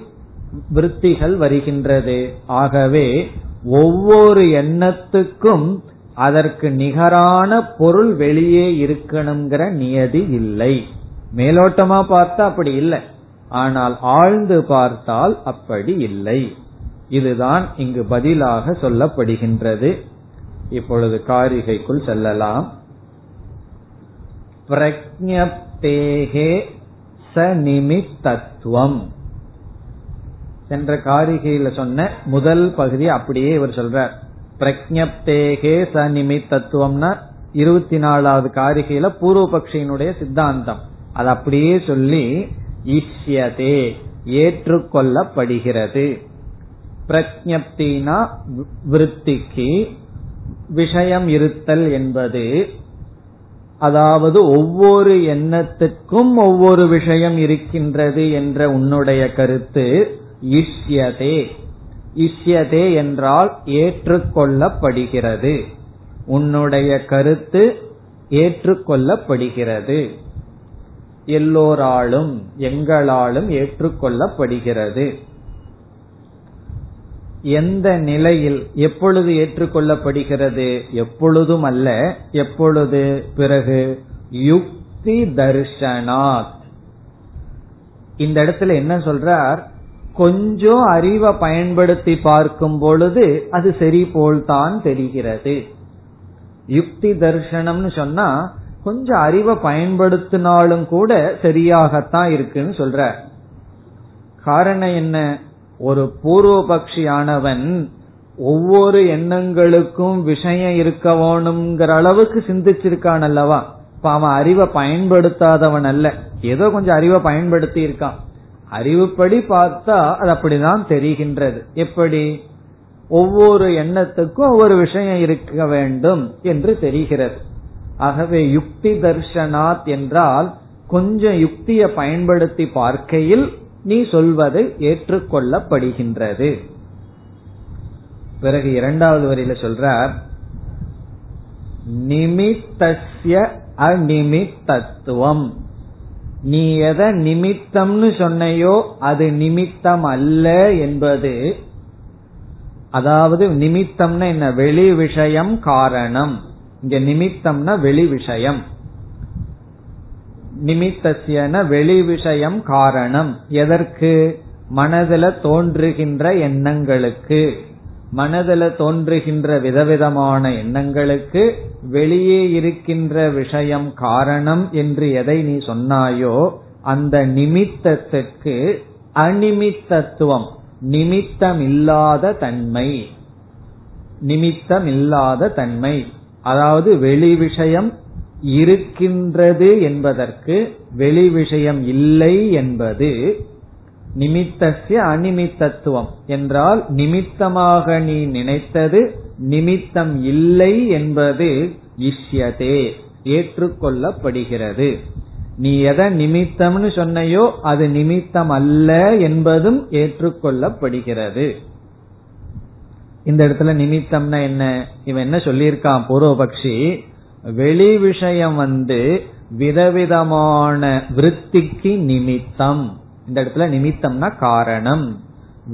விருத்திகள் வருகின்றது. ஆகவே ஒவ்வொரு எண்ணத்துக்கும் அதற்கு நிகரான பொருள் வெளியே இருக்கணுங்கிற நியதி இல்லை. மேலோட்டமா பார்த்தா அப்படி இல்லை, ஆனால் ஆழ்ந்து பார்த்தால் அப்படி இல்லை. இதுதான் இங்கு பதிலாக சொல்லப்படுகின்றது. இப்பொழுது காரிகைக்குள் செல்லலாம். பிரக்ஞப்தேஹே சநிமித்தத்துவம். சென்ற காரிகையில சொன்ன முதல் பகுதி அப்படியே இவர் சொல்றார். பிரக்ஞப்தேகே சநிமித்தத்துவம்னா 24வது காரிகையில பூர்வபக்ஷியினுடைய சித்தாந்தம் அது அப்படியே சொல்லி, இஷ்யதே ஏற்றுக்கொள்ளப்படுகிறது. பிரக்ஞப்தினா விருத்திக்கு விஷயம் இருத்தல் என்பது, அதாவது ஒவ்வொரு எண்ணத்துக்கும் ஒவ்வொரு விஷயம் இருக்கின்றது என்ற உன்னுடைய கருத்து இஷ்யதே. இஷ்யதே என்றால் ஏற்றுக்கொள்ளப்படுகிறது. உன்னுடைய கருத்து ஏற்றுக்கொள்ளப்படுகிறது, எல்லோராலும் எங்களாலும் ஏற்றுக்கொள்ளப்படுகிறது. எந்த நிலையில், எப்பொழுது ஏற்றுக்கொள்ளப்படுகிறது? எப்பொழுதும் அல்ல. எப்பொழுது? பிறகு யுக்தி தர்ஷனாத். இந்த இடத்துல என்ன சொல்றார்? கொஞ்சம் அறிவை பயன்படுத்தி பார்க்கும் பொழுது அது சரி போல்தான் தெரிகிறது. யுக்தி தர்ஷனம்னு சொன்னா கொஞ்சம் அறிவை பயன்படுத்தினாலும் கூட சரியாகத்தான் இருக்குன்னு சொல்ற. காரணம் என்ன? ஒரு பூர்வபக்ஷியானவன் ஒவ்வொரு எண்ணங்களுக்கும் விஷயம் இருக்க வேணும்ங்கிற அளவுக்கு சிந்திச்சிருக்கான் அல்லவா? இப்ப அவன் அறிவை பயன்படுத்தாதவன் அல்ல, ஏதோ கொஞ்சம் அறிவை பயன்படுத்தி இருக்கான். அறிவுப்படி பார்த்தா அது அப்படிதான் தெரிகின்றது. எப்படி? ஒவ்வொரு எண்ணத்துக்கும் ஒவ்வொரு விஷயம் இருக்க வேண்டும் என்று தெரிகிறது. ஆகவே யுக்தி தர்ஷனாத் என்றால் கொஞ்சம் யுக்தியை பயன்படுத்தி பார்க்கையில் நீ சொல்வது ஏற்றுக்கொள்ளப்படுகின்றது. பிறகு 2வது வரியில சொல்றார், நிமித்தஸ்ய அநிமித்தத்துவம். நீ எதை நிமித்தம்னு சொன்னையோ அது நிமித்தம் அல்ல என்பது, அதாவது நிமித்தம்னா என்ன? வெளி விஷயம் காரணம். இங்க நிமித்தம்னா வெளி விஷயம், நிமித்தசியன வெளி விஷயம் காரணம். எதற்கு? மனதில தோன்றுகின்ற எண்ணங்களுக்கு, மனதில தோன்றுகின்ற விதவிதமான எண்ணங்களுக்கு வெளியே இருக்கின்ற விஷயம் காரணம் என்று எதை நீ சொன்னாயோ அந்த நிமித்தத்துக்கு அநிமித்தத்துவம், நிமித்தமில்லாத தன்மை. நிமித்தமில்லாத தன்மை அதாவது வெளி விஷயம் இருக்கின்றது என்பதற்கு வெளி விஷயம் இல்லை என்பது. நிமித்தஸ்ய அநிமித்தத்துவம் என்றால் நிமித்தமாக நீ நினைத்தது நிமித்தம் இல்லை என்பது இஷ்யதே ஏற்றுக்கொள்ளப்படுகிறது. நீ எதை நிமித்தம்னு சொன்னையோ அது நிமித்தம் அல்ல என்பதும் ஏற்றுக்கொள்ளப்படுகிறது. இந்த இடத்துல நிமித்தம்னா என்ன, இவன் என்ன சொல்லியிருக்கான் பூர்வபக்ஷி, வெளி விஷயம் விதவிதமான விருத்திக்கு நிமித்தம். இந்த இடத்துல நிமித்தம்னா காரணம்.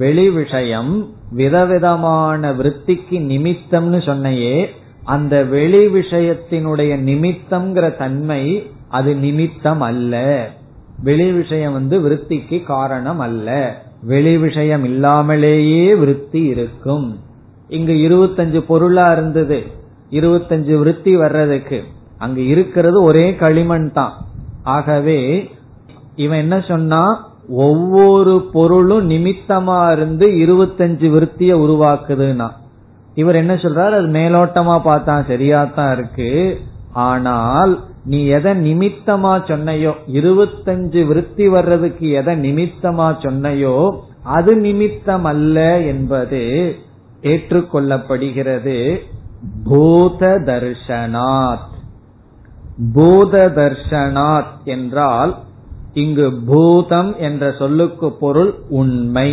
வெளி விஷயம் விதவிதமான விருத்திக்கு நிமித்தம்னு சொன்னையே அந்த வெளி விஷயத்தினுடைய நிமித்தம்ங்கிற தன்மை அது நிமித்தம் அல்ல. வெளி விஷயம் விருத்திக்கு காரணம் அல்ல. வெளி விஷயம் இல்லாமலேயே விருத்தி இருக்கும். இங்கு 25 பொருளா இருந்தது, 25 விருத்தி வர்றதுக்கு அங்க இருக்கிறது ஒரே களிமண் தான். ஆகவே இவன் என்ன சொன்னா, ஒவ்வொரு பொருளும் நிமித்தமா இருந்து 25 விருத்திய உருவாக்குதுன்னா இவர் என்ன சொல்றாரு, அது மேலோட்டமா பார்த்தா சரியாதான் இருக்கு. ஆனால் நீ எதை நிமித்தமா சொன்னையோ, 25 விருத்தி வர்றதுக்கு எதை நிமித்தமா சொன்னையோ அது நிமித்தம் அல்ல என்பது ஏற்றுக்கொள்ளப்படுகிறது. பூத தர்ஷனாத். பூத தர்ஷனாத் என்றால் இங்கு பூதம் என்ற சொல்லுக்கு பொருள் உண்மை,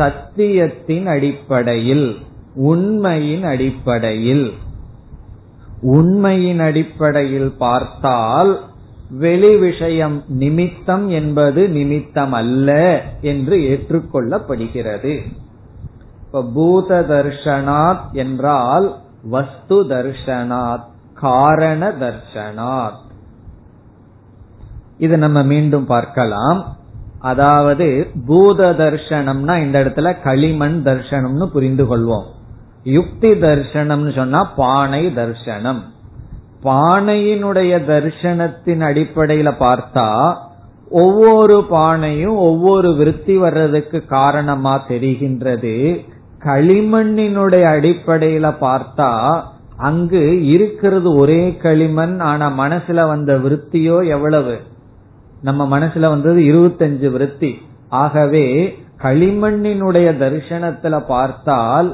சத்தியத்தின் அடிப்படையில், உண்மையின் அடிப்படையில். உண்மையின் அடிப்படையில் பார்த்தால் வெளி விஷயம் நிமித்தம் என்பது நிமித்தம் அல்ல என்று ஏற்றுக்கொள்ளப்படுகிறது. இப்ப பூத தர்ஷனாத் என்றால் வஸ்து தர்ஷனாத், காரண தர்ஷனாத். இது நம்ம மீண்டும் பார்க்கலாம். அதாவது பூத தர்ஷனம்னா இந்த இடத்துல களிமண் தர்ஷனம்னு புரிந்து கொள்வோம். யுக்தி தர்சனம்னு சொன்னா பானை தர்சனம். பானையினுடைய தர்சனத்தின் அடிப்படையில பார்த்தா ஒவ்வொரு பானையும் ஒவ்வொரு விருத்தி வர்றதுக்கு காரணமா தெரிகின்றது. களிமண்ணினுடைய அடிப்படையில பார்த்தா அங்கு இருக்கிறது ஒரே களிமண், ஆனா மனசுல வந்த விருத்தியோ எவ்வளவு, நம்ம மனசுல வந்தது 25 விருத்தி. ஆகவே களிமண்ணினுடைய தர்சனத்துல பார்த்தால்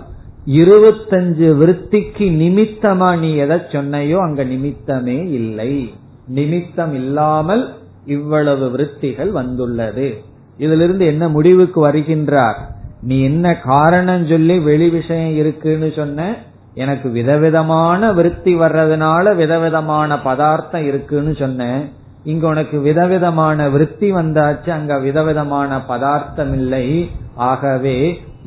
25 விருத்திக்கு நிமித்தமா நீ எதை சொன்னையோ அங்க நிமித்தமே இல்லை. நிமித்தம் இல்லாமல் இவ்வளவு விருத்திகள் வந்துள்ளது. இதிலிருந்து என்ன முடிவுக்கு வருகின்றார், நீ என்ன காரணம் சொல்லி வெளி விஷயம் இருக்குன்னு சொன்ன, எனக்கு விதவிதமான விருத்தி வர்றதுனால விதவிதமான பதார்த்தம் இருக்குன்னு சொன்ன, இங்க உனக்கு விதவிதமான விருத்தி வந்தாச்சு, அங்க விதவிதமான பதார்த்தம் இல்லை. ஆகவே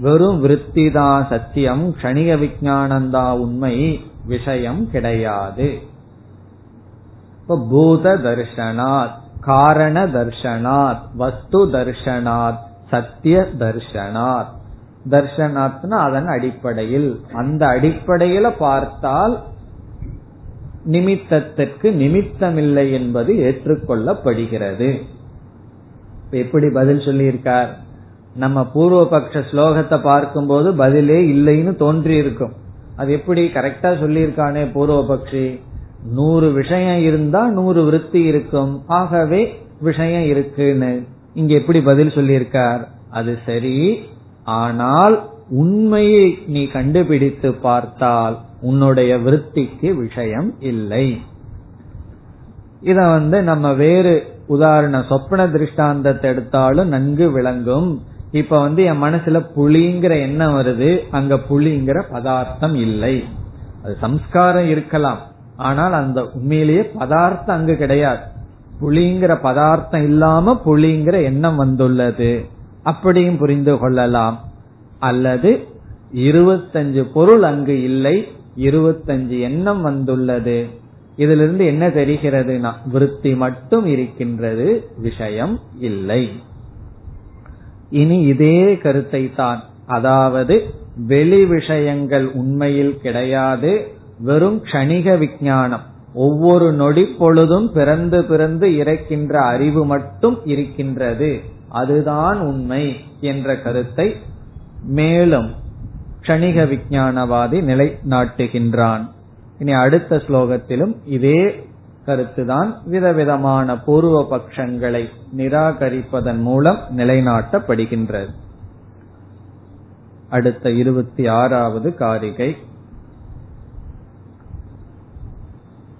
வெறும் விருத்திதான் சத்தியம், க்ஷணிக விஞ்ஞானந்தா உண்மை, விஷயம் கிடையாது. பூத தர்ஷனாத், காரண தர்ஷனாத், வஸ்து தர்ஷனாத், சத்திய தர்ஷனாத். தர்ஷனாத்னா அதன் அடிப்படையில், அந்த அடிப்படையில பார்த்தால் நிமித்தத்திற்கு நிமித்தமில்லை என்பது ஏற்றுக்கொள்ளப்படுகிறது. எப்படி பதில் சொல்லியிருக்கார், நம்ம பூர்வபக்ஷ ஸ்லோகத்தை பார்க்கும்போது பதிலே இல்லைன்னு தோன்றி இருக்கும். அது எப்படி கரெக்டா சொல்லியிருக்கானே பூர்வபக்ஷி, 100 விஷயம் இருந்தா 100 விருத்தி இருக்கும், ஆகவே விஷயம் இருக்குன்னு. இங்க எப்படி பதில் சொல்லியிருக்கார், அது சரி, ஆனால் உண்மையை நீ கண்டுபிடித்து பார்த்தால் உன்னுடைய விருத்திக்கு விஷயம் இல்லை. இத நம்ம வேறு உதாரண சொப்பன திருஷ்டாந்தத்தை எடுத்தாலும் நன்கு விளங்கும். இப்ப என் மனசுல புலிங்கிற எண்ணம் வருது, அங்க புலிங்கிற பதார்த்தம் இல்லை. அது சம்ஸ்காரம் இருக்கலாம், ஆனால் அந்த உண்மையிலேயே பதார்த்தம் அங்கு கிடையாது. புலிங்கிற பதார்த்தம் இல்லாம புலிங்கிற எண்ணம் வந்துள்ளது, அப்படியும் புரிந்து கொள்ளலாம். அல்லது 25 பொருள் அங்கு இல்லை, 25 எண்ணம் வந்துள்ளது. இதிலிருந்து என்ன தெரிகிறதுனா விருத்தி மட்டும் இருக்கின்றது, விஷயம் இல்லை. இனி இதே கருத்தை தான், அதாவது வெளி விஷயங்கள் உண்மையில் கிடையாது, வெறும் க்ஷணிக விஞ்ஞானம், ஒவ்வொரு நொடி பொழுதும் பிறந்து பிறந்து இறக்கின்ற அறிவு மட்டும் இருக்கின்றது, அதுதான் உண்மை என்ற கருத்தை மேலும் க்ஷணிக விஞ்ஞானவாதி நிலைநாட்டுகின்றான். இனி அடுத்த ஸ்லோகத்திலும் இதே கருத்துதான் விதவிதமான பூர்வ பட்சங்களை நிராகரிப்பதன் மூலம் நிலைநாட்டப்படுகின்றது. அடுத்த 26வது காரிகை.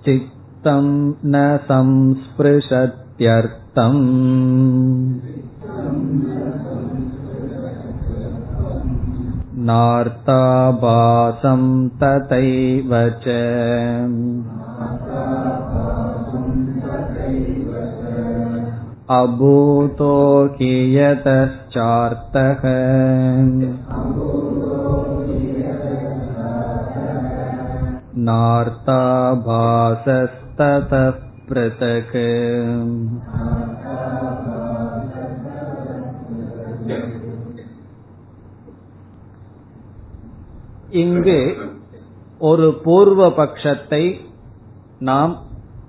சித்தம் ந சம்ஸ்பிருஷத்யர்த்தம் நார்த்தாபாசம் ததைவச அபூதோ கியதச்சார்த்தஹ நார்த்தாபாசஸ்ததப் ப்ரதக. இங்கு ஒரு பூர்வ பட்சத்தை நாம்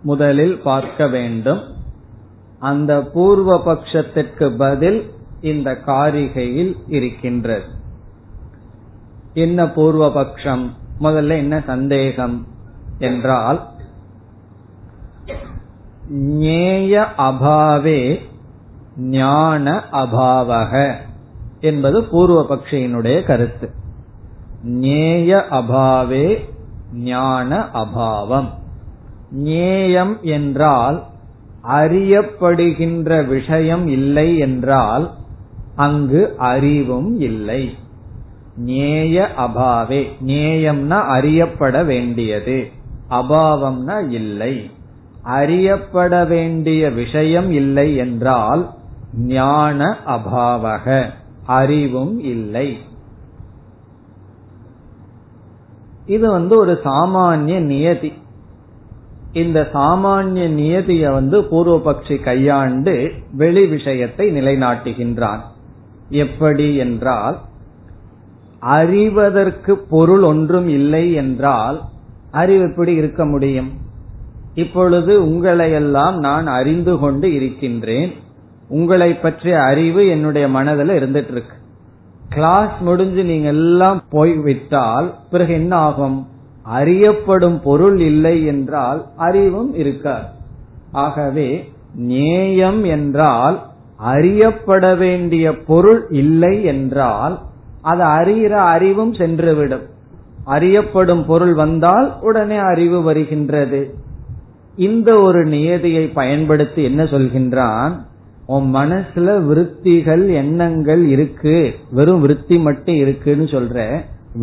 முதலில் பார்க்க வேண்டும். அந்த பூர்வ பட்சத்திற்கு பதில் இந்த காரிகையில் இருக்கின்றது. என்ன பூர்வ பட்சம்? முதல்ல என்ன சந்தேகம் என்றால், ஞேய அபாவே ஞான அபாவக என்பது பூர்வ பட்சியினுடைய கருத்து. ஞேய அபாவே ஞான அபாவம். ஞேயம் என்றால் அறியப்படுகின்ற விஷயம் இல்லை என்றால் அங்கு அறிவும் இல்லை. ஞேய அபாவே, ஞேயம்னா அறியப்பட வேண்டியது, அபாவம்னா இல்லை. அறியப்பட வேண்டிய விஷயம் இல்லை என்றால் ஞான அபாவக, அறிவும் இல்லை. இது ஒரு சாமானிய நியதி. இந்த சாமானிய நியதியை பூர்வபக்ஷி கையாண்டு வெளி விஷயத்தை நிலைநாட்டுகின்றான். எப்படி என்றால், அறிவதற்கு பொருள் ஒன்றும் இல்லை என்றால் அறிவு எப்படி இருக்க முடியும்? இப்பொழுது உங்களையெல்லாம் நான் அறிந்து கொண்டு இருக்கின்றேன், உங்களை பற்றிய அறிவு என்னுடைய மனதில் இருந்துட்டு இருக்கு. கிளாஸ் முடிஞ்சு நீங்க எல்லாம் போய்விட்டால் பிறகு என்ன ஆகும்? அறியப்படும் பொருள் இல்லை என்றால் அறிவும் இருக்காது. ஆகவே ஞேயம் என்றால் அறியப்பட வேண்டிய பொருள் இல்லை என்றால் அது அறிகிற அறிவும் சென்றுவிடும். அறியப்படும் பொருள் வந்தால் உடனே அறிவு வருகின்றது. இந்த ஒரு நியதியை பயன்படுத்தி என்ன சொல்கின்றான்? உன் மனசுல விருத்திகள் எண்ணங்கள் இருக்கு, வெறும் விருத்தி மட்டும் இருக்குன்னு சொல்ற,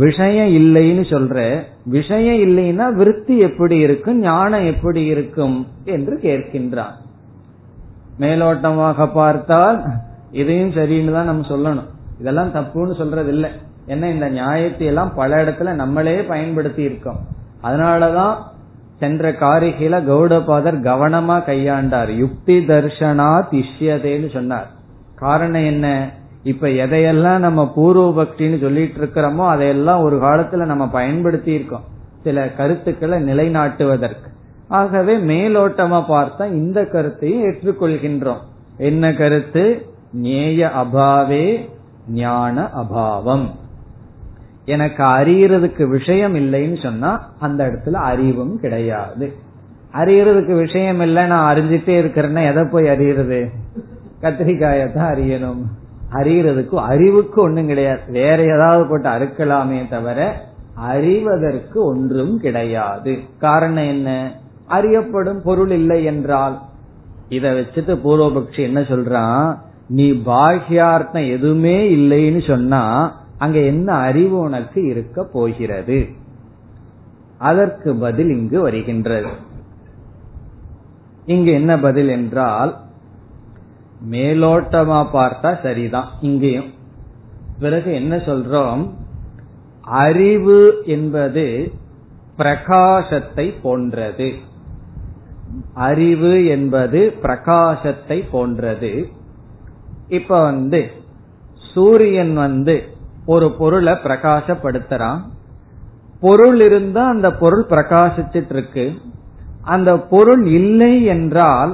விஷயம் இல்லைன்னு சொல்ற, விஷயம் இல்லைன்னா விருத்தி எப்படி இருக்கும், ஞானம் எப்படி இருக்கும் என்று கேட்கின்றான். மேலோட்டமாக பார்த்தால் இதையும் சரின்னு தான் நம்ம சொல்லணும், இதெல்லாம் தப்புன்னு சொல்றது இல்லை. ஏன்னா இந்த நியாயத்தை எல்லாம் பல இடத்துல நம்மளே பயன்படுத்தி இருக்கோம். அதனாலதான் சென்ற காரிகையில கௌடபாதர் கவனமா கையாண்டார். யுக்தி தர்ஷனா திஷ்யதேன்னு சொன்னார். காரணம் என்ன? இப்ப எதையெல்லாம் நம்ம பூர்வ பக்தின்னு சொல்லிட்டு இருக்கிறோமோ அதையெல்லாம் ஒரு காலத்துல நம்ம பயன்படுத்தி இருக்கோம் சில கருத்துக்களை நிலைநாட்டுவதற்கு. ஆகவே மேலோட்டமா பார்த்தா இந்த கருத்தையும் ஏற்றுக்கொள்கின்றோம். என்ன கருத்து? ஞேய அபாவே ஞான அபாவம். எனக்கு அறியறதுக்கு விஷயம் இல்லைன்னு சொன்னா அந்த இடத்துல அறிவும் கிடையாது. அறியறதுக்கு விஷயம் இல்லை, நான் அறிஞ்சிட்டே இருக்கிறேன்னா எதை போய் அறியறது? கத்திரிக்காயத்தான் அறியணும். அறியறதுக்கு அறிவுக்கு ஒன்றும் கிடையாது. வேற ஏதாவது போட்டு அறுக்கலாமே தவிர அறிவதற்கு ஒன்றும் கிடையாது. காரணம் என்ன? அறியப்படும் பொருள் இல்லை என்றால். இதை வச்சுட்டு பூர்வபக்ஷி என்ன சொல்றான்? நீ பாஹ்யார்த்தம் எதுவுமே இல்லைன்னு சொன்னா அங்க என்ன அறிவு உனக்கு இருக்க போகிறது? அதற்கு பதில் இங்கு வருகின்றது. இங்கு என்ன பதில் என்றால், மேலோட்டமா பார்த்தா சரிதான் இங்கேயும். பிறகு என்ன சொல்றோம்? அறிவு என்பது பிரகாசத்தை போன்றது. அறிவு என்பது பிரகாசத்தை போன்றது. இப்ப சூரியன் ஒரு பொருளை பிரகாசப்படுத்துறான். பொருள் இருந்தா அந்த பொருள் பிரகாசிச்சிட்டு இருக்கு. அந்த பொருள் இல்லை என்றால்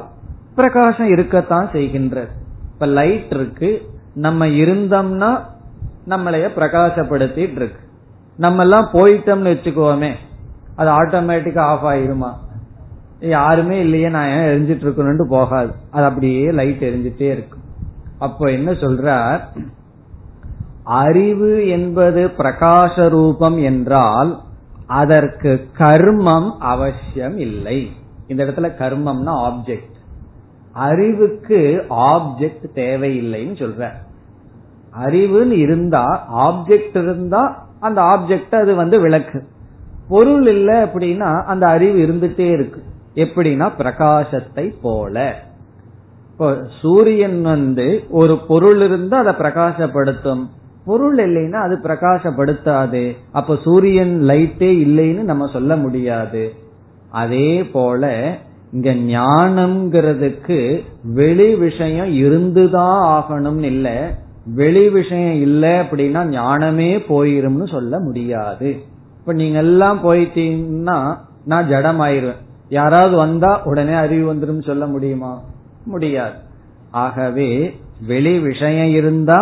பிரகாசம் இருக்கத்தான் செய்கின்றது. இப்ப லைட் இருக்கு, நம்ம இருந்தோம்னா நம்மளைய பிரகாசப்படுத்திட்டு இருக்கு. நம்ம எல்லாம் போயிட்டோம்னு வச்சுக்கோமே, அது ஆட்டோமேட்டிக்கா ஆஃப் ஆயிருமா? யாருமே இல்லையே நான் ஏன் எரிஞ்சிட்டு இருக்கணும்னு போகாது, அது அப்படியே லைட் எரிஞ்சிட்டே இருக்கும். அப்போ என்ன சொல்றார், அறிவு என்பது பிரகாச ரூபம் என்றால் அதற்கு கர்மம் அவசியம் இல்லை. இந்த இடத்துல கர்மம்னா ஆப்ஜெக்ட், அறிவுக்கு ஆப்ஜெக்ட் தேவையில்லைன்னு சொல்ற. அறிவுன்னு இருந்தா ஆப்ஜெக்ட் இருந்தா அந்த ஆப்ஜெக்ட் அது வந்து விளக்கு, பொருள் இல்லை அப்படின்னா அந்த அறிவு இருந்துட்டே இருக்கு. எப்படின்னா பிரகாசத்தை போல, இப்போ சூரியன் வந்து ஒரு பொருள் இருந்தா அதை பிரகாசப்படுத்தும், பொருள் இல்லைன்னா அது பிரகாசப்படுத்தாது. அப்ப சூரியன் லைட்டே இல்லைன்னு நம்ம சொல்ல முடியாது. அதே போல இங்க ஞானம்ங்கிறதுக்கு வெளி விஷயம் இருந்துதான் ஆகணும்னு இல்ல, வெளி விஷயம் இல்லை அப்படின்னா ஞானமே போயிரும்னு சொல்ல முடியாது. இப்ப நீங்க எல்லாம் போயிட்டீங்கன்னா நான் ஜடம் ஆயிருவேன், யாராவது வந்தா உடனே அறிவு வந்துடும் சொல்ல முடியுமா? முடியாது. ஆகவே வெளி விஷயம் இருந்தா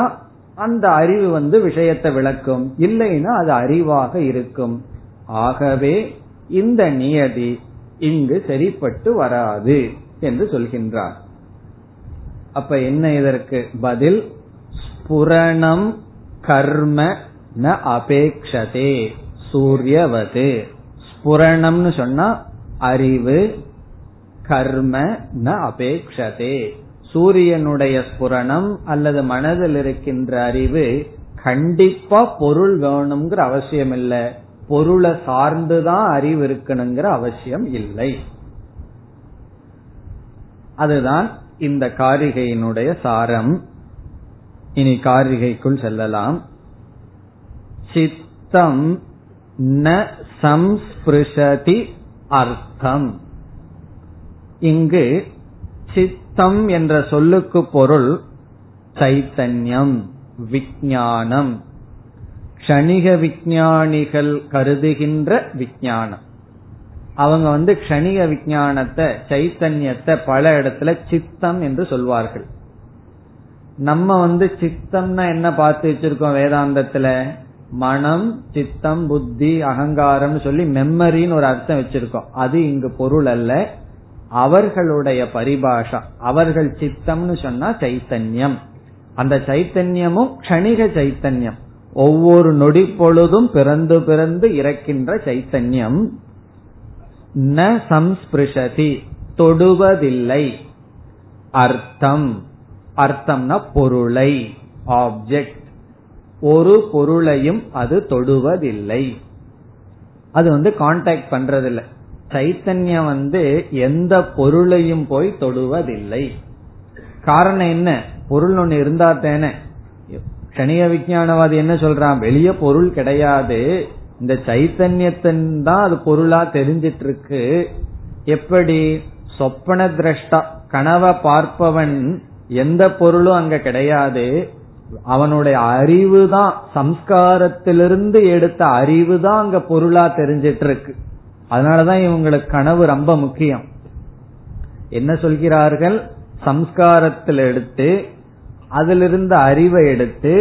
அந்த அறிவு வந்து விஷயத்தை விளக்கும், இல்லைன்னா அது அறிவாக இருக்கும். ஆகவே இந்த நியதி இங்கு சரிப்பட்டு வராது என்று சொல்கின்றார். அப்ப என்ன இதற்கு பதில், ஸ்புரணம் கர்ம ந அபேக்ஷதே சூரியவது. ஸ்புரணம்னு சொன்னா அறிவு, கர்ம ந அபேக்ஷதே சூரியனுடைய ஸ்புரணம் அல்லது மனதில் இருக்கின்ற அறிவு கண்டிப்பா பொருள் வேணுங்கிற அவசியம் இல்லை, பொருளை சார்ந்துதான் அறிவு இருக்கணுங்கிற அவசியம் இல்லை. அதுதான் இந்த காரிகையினுடைய சாரம். இனி காரிகைக்குள் செல்லலாம். சித்தம் ந சம்ஸ்பிருஷதி அர்த்தம். இங்கு சித்தம் என்ற சொல்லுக்கு பொருள் சைத்தன்யம், விஞ்ஞானம், க்ஷணிக விஞ்ஞானிகள் கருதுகின்ற விஞ்ஞானம். அவங்க வந்து க்ஷணிக விஞ்ஞானத்தை, சைத்தன்யத்தை பல இடத்துல சித்தம் என்று சொல்வார்கள். நம்ம வந்து சித்தம்னா என்ன பார்த்து வச்சிருக்கோம் வேதாந்தத்துல, மனம், சித்தம், புத்தி, அகங்காரம் சொல்லி மெமரின்னு ஒரு அர்த்தம் வச்சிருக்கோம். அது இங்கு பொருள் அல்ல. அவர்களுடைய பரிபாஷா, அவர்கள் சித்தம்னு சொன்னா சைத்தன்யம். அந்த சைத்தன்யமும் க்ஷணிக சைத்தன்யம், ஒவ்வொரு நொடி பொழுதும் பிறந்து பிறந்து இறக்கின்ற சைத்தன்யம். ந சம்ஸ்பிருஷதி தொடுவதில்லை. அர்த்தம், அர்த்தம்னா பொருளை, ஆப்ஜெக்ட், ஒரு பொருளையும் அது தொடுவதில்லை, அது வந்து கான்டாக்ட் பண்றதில்லை. சைத்தன்யம் வந்து எந்த பொருளையும் போய் தொடுவதில்லை. காரணம் என்ன, பொருள் ஒண்ணு இருந்தா தானே. கணிக விஞ்ஞானவாதி என்ன சொல்றான், வெளிய பொருள் கிடையாது, இந்த சைத்தன்யத்தின் தான் அது பொருளா தெரிஞ்சிட்டு இருக்கு. எப்படி, சொப்பன திரஷ்டா, கனவை பார்ப்பவன், எந்த பொருளும் அங்க கிடையாது, அவனுடைய அறிவு தான், சம்ஸ்காரத்திலிருந்து எடுத்த அறிவு தான் அங்க பொருளா தெரிஞ்சிட்டு இருக்கு. அதனாலதான் இவங்களுக்கு கனவு ரொம்ப முக்கியம். என்ன சொல்கிறார்கள், சம்ஸ்காரத்தில் எடுத்து அதிலிருந்து அறிவை எடுத்து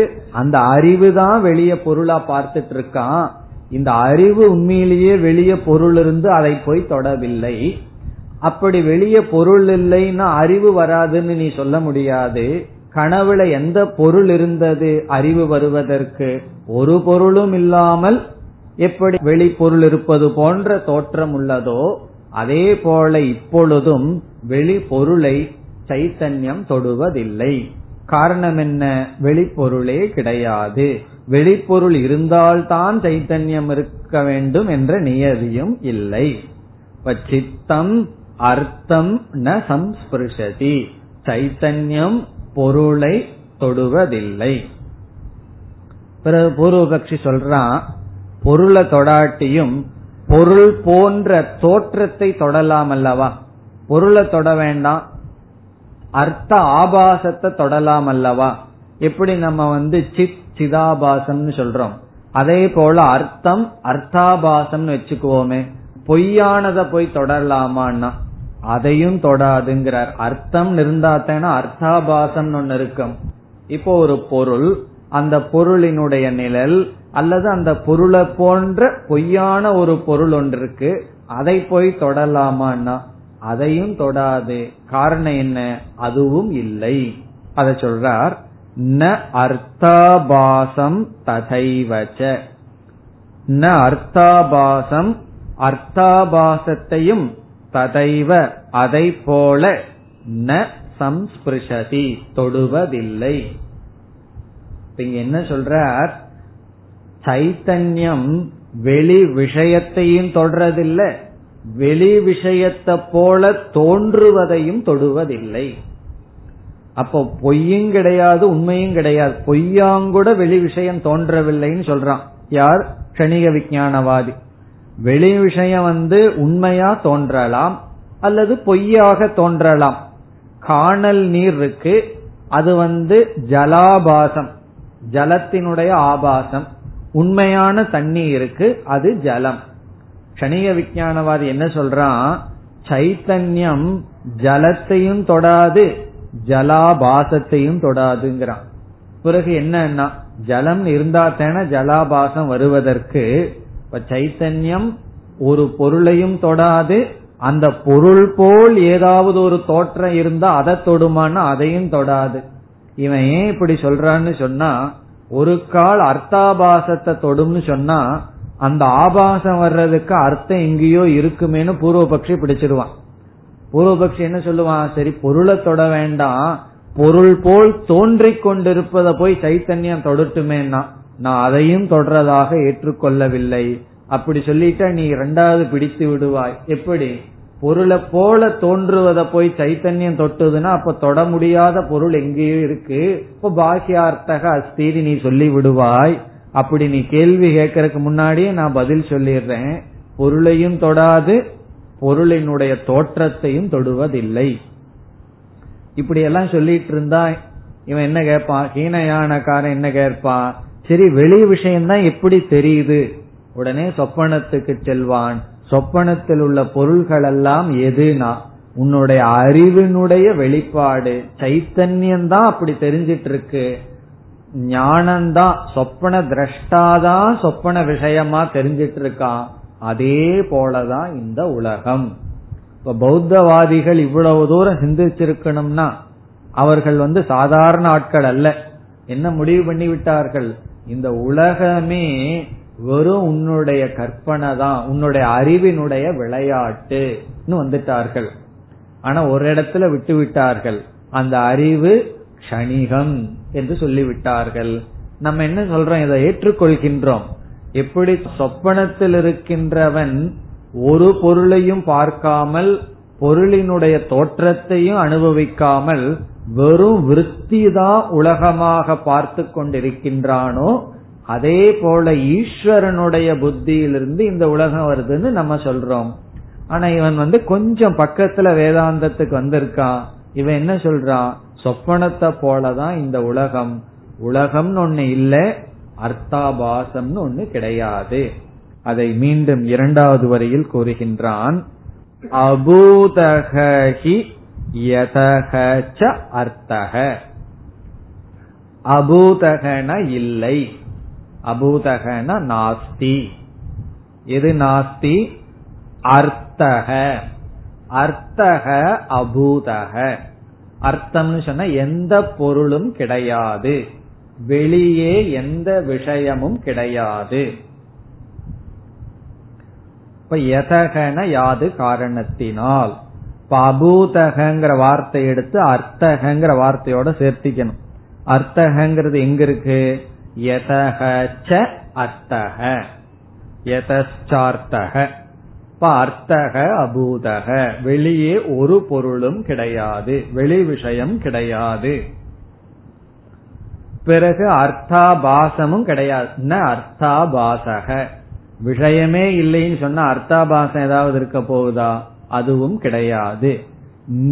அந்த அறிவு தான் வெளிய பொருளா பார்த்துட்டு இருக்கான். இந்த அறிவு உண்மையிலேயே வெளிய பொருள் இருந்து அதை போய் தொடவில்லை. அப்படி வெளிய பொருள் இல்லைன்னா அறிவு வராதுன்னு நீ சொல்ல முடியாது. கனவுல எந்த பொருள் இருந்தது அறிவு வருவதற்கு? ஒரு பொருளும் இல்லாமல் எப்படி வெளி பொருள் இருப்பது போன்ற தோற்றம் உள்ளதோ அதே போல இப்பொழுதும் வெளி பொருளை சைத்தன்யம் தொடுவதில்லை. காரணம் என்ன, வெளிப்பொருளே கிடையாது. வெளிப்பொருள் இருந்தால்தான் சைத்தன்யம் இருக்க வேண்டும் என்ற நியதியும் இல்லை. சித்தம் அர்த்தம் ந சம்ஸ்பிருஷதி, சைத்தன்யம் பொருளை தொடுவதில்லை. பிறகு பூர்வபக்ஷி சொல்றான், பொருளை தொடாட்டியும் பொருள் போன்ற தோற்றத்தை தொடலாம் அல்லவா, பொருளை தொட வேண்டாம், அர்த்த ஆபாசத்தை தொடலாம் அல்லவா. எப்படி நம்ம வந்து சித் சிதாபாசம்னு சொல்றோம், அதே போல அர்த்தம் அர்த்தாபாசம்னு வச்சுக்குவோமே, பொய்யானதை போய் தொடரலாமான்னா அதையும் தொடாதுங்கிறார். அர்த்தம் இருந்தாத்தேனா அர்த்தாபாசம்னு ஒன்னு இருக்கும். இப்போ ஒரு பொருள், அந்த பொருளினுடைய நிழல் அல்லது அந்த பொருளை போன்ற பொய்யான ஒரு பொருள் ஒன்று இருக்கு, அதை போய் தொடலாமான்னா அதையும் தொடாது. காரணம் என்ன? அதுவும் இல்லை. அத சொல்றார், ந அர்த்தாபாசம் ததைவச்ச. ந அர்த்தாபாசம், அர்த்தாபாசத்தையும் ததைவ அதை போல, ந சம்ஸ்பிருஷதி தொடுவதில்லை. இங்க என்ன சொல்றார்? சைத்தன்யம் வெளி விஷயத்தையும் தொடுறதில்லை, வெளி விஷயத்தை போல தோன்றுவதையும் தொடுவதில்லை. அப்போ பொய்யும் கிடையாது உண்மையும் கிடையாது, பொய்யாங்கூட வெளி விஷயம் தோன்றவில்லைன்னு சொல்றான். யார்? க்ஷணிக விஞ்ஞானவாதி. வெளி விஷயம் உண்மையா தோன்றலாம் அல்லது பொய்யாக தோன்றலாம். காணல் நீர் இருக்கு, அது ஜலாபாசம், ஜலத்தினுடைய ஆபாசம். உண்மையான தண்ணி இருக்கு, அது ஜலம். க்ஷணிக விஞ்ஞானவாதி என்ன சொல்றான்? சைத்தன்யம் ஜலத்தையும் தொடாது ஜலாபாசத்தையும் தொடாதுங்கிறான். பிறகு என்னன்னா, ஜலம் இருந்தா தானே ஜலாபாசம் வருவதற்கு. இப்ப சைத்தன்யம் ஒரு பொருளையும் தொடாது, அந்த பொருள் போல் ஏதாவது ஒரு தோற்றம் இருந்தா அதை தொடுமான்னா அதையும் தொடாது. இவன் ஏன் இப்படி சொல்றான்னு சொன்னா, ஒரு கால் அர்த்தாபாசத்தை தொடும்னு சொன்னா அந்த ஆபாசம் வர்றதுக்கு அர்த்தம் எங்கேயோ இருக்குமேனு பூர்வபக்ஷி பிடிச்சிருவான். பூர்வபக்ஷி என்ன சொல்லுவான்? சரி, பொருளை தொட வேண்டாம், பொருள் போல் தோன்றிக் கொண்டிருப்பதை போய் சைத்தன்யம் தொடட்டுமேன்னா நான் அதையும் தொடர்றதாக ஏற்றுக்கொள்ளவில்லை. அப்படி சொல்லிட்டா நீ இரண்டாவது பிடித்து விடுவாய். எப்படி? பொருளை போல தோன்றுவதை போய் சைத்தன்யம் தொட்டுதுன்னா அப்ப தொட முடியாத பொருள் எங்கேயோ இருக்கு, இப்ப பாக்கியார்த்தக அஸ்தீதி நீ சொல்லி விடுவாய். அப்படி நீ கேள்வி கேட்கறதுக்கு முன்னாடியே நான் பதில் சொல்லிடுறேன், பொருளையும் தொடாது பொருளினுடைய தோற்றத்தையும் தொடுவதில்லை. இப்படி எல்லாம் சொல்லிட்டு இருந்தா இவன் என்ன கேட்பான்? ஹீனயானக்காரன் என்ன கேட்பான்? சரி, வெளி விஷயம்தான் எப்படி தெரியுது? உடனே சொப்பனத்துக்கு செல்வான். சொப்பனத்தில் உள்ள பொருள்கள் எல்லாம் எதுனா உன்னுடைய அறிவினுடைய வெளிப்பாடு. சைத்தன்யம்தான் அப்படி தெரிஞ்சிட்டு இருக்கு, ஞானம்தான், சொப்பன திரஷ்டாதான் சொப்பன விஷயமா தெரிஞ்சிட்டு இருக்கான். அதே போலதான் இந்த உலகம். இப்ப பௌத்தவாதிகள் இவ்வளவு தூரம் சிந்திச்சிருக்கணும்னா அவர்கள் சாதாரண ஆட்கள் அல்ல. என்ன முடிவு பண்ணி விட்டார்கள்? இந்த உலகமே வெறும் உன்னுடைய கற்பனை தான், உன்னுடைய அறிவினுடைய விளையாட்டுன்னு வந்துட்டார்கள். ஆனா ஒரு இடத்துல விட்டு விட்டார்கள், அந்த அறிவு க்ஷணிகம் என்று சொல்லிவிட்டார்கள். நம்ம என்ன சொல்றோம்? இதை ஏற்றுக்கொள்கின்றோம். எப்படி சொப்பனத்தில் இருக்கின்றவன் ஒரு பொருளையும் பார்க்காமல் பொருளினுடைய தோற்றத்தையும் அனுபவிக்காமல் வெறும் விருத்திதான் உலகமாக பார்த்து கொண்டிருக்கின்றானோ அதே போல ஈஸ்வரனுடைய புத்தியிலிருந்து இந்த உலகம் வருதுன்னு நம்ம சொல்றோம். ஆனா இவன் கொஞ்சம் பக்கத்துல வேதாந்தத்துக்கு வந்திருக்கான். இவன் என்ன சொல்றான்? சொப்பனத்தை போலதான் இந்த உலகம். உலகம்னு ஒண்ணு இல்ல, அர்த்தாபாசம்னு ஒண்ணு கிடையாது. அதை மீண்டும் இரண்டாவது வரியில் கூறுகின்றான். அபூதஹி யதஹச அர்த்தஹ. அபூதஹன இல்லை, அபூதஹன நாஸ்தி. எது நாஸ்தி? அர்த்தஹ. அர்த்தஹ அபூதஹ. அர்த்தம்னு சொன்னா எந்த பொருளும் கிடையாது, வெளியே எந்த விஷயமும் கிடையாது. யதகன யாது காரணத்தினால். அபூதகங்கிற வார்த்தை எடுத்து அர்த்தகங்கிற வார்த்தையோட சேர்த்திக்கணும். அர்த்தகங்கிறது எங்க இருக்கு? யதஹ ச அர்த்தஹ, யதச்சார்த்தஹ. அர்த்தஹ அபூதஹ, வெளியே ஒரு பொருளும் கிடையாது, வெளி விஷயம் கிடையாது. பிறகு அர்த்தாபாசமும் கிடையாது. ந அர்த்தாபாசக, விஷயமே இல்லைன்னு சொன்னா அர்த்தாபாசம் ஏதாவது இருக்க போகுதா? அதுவும் கிடையாது.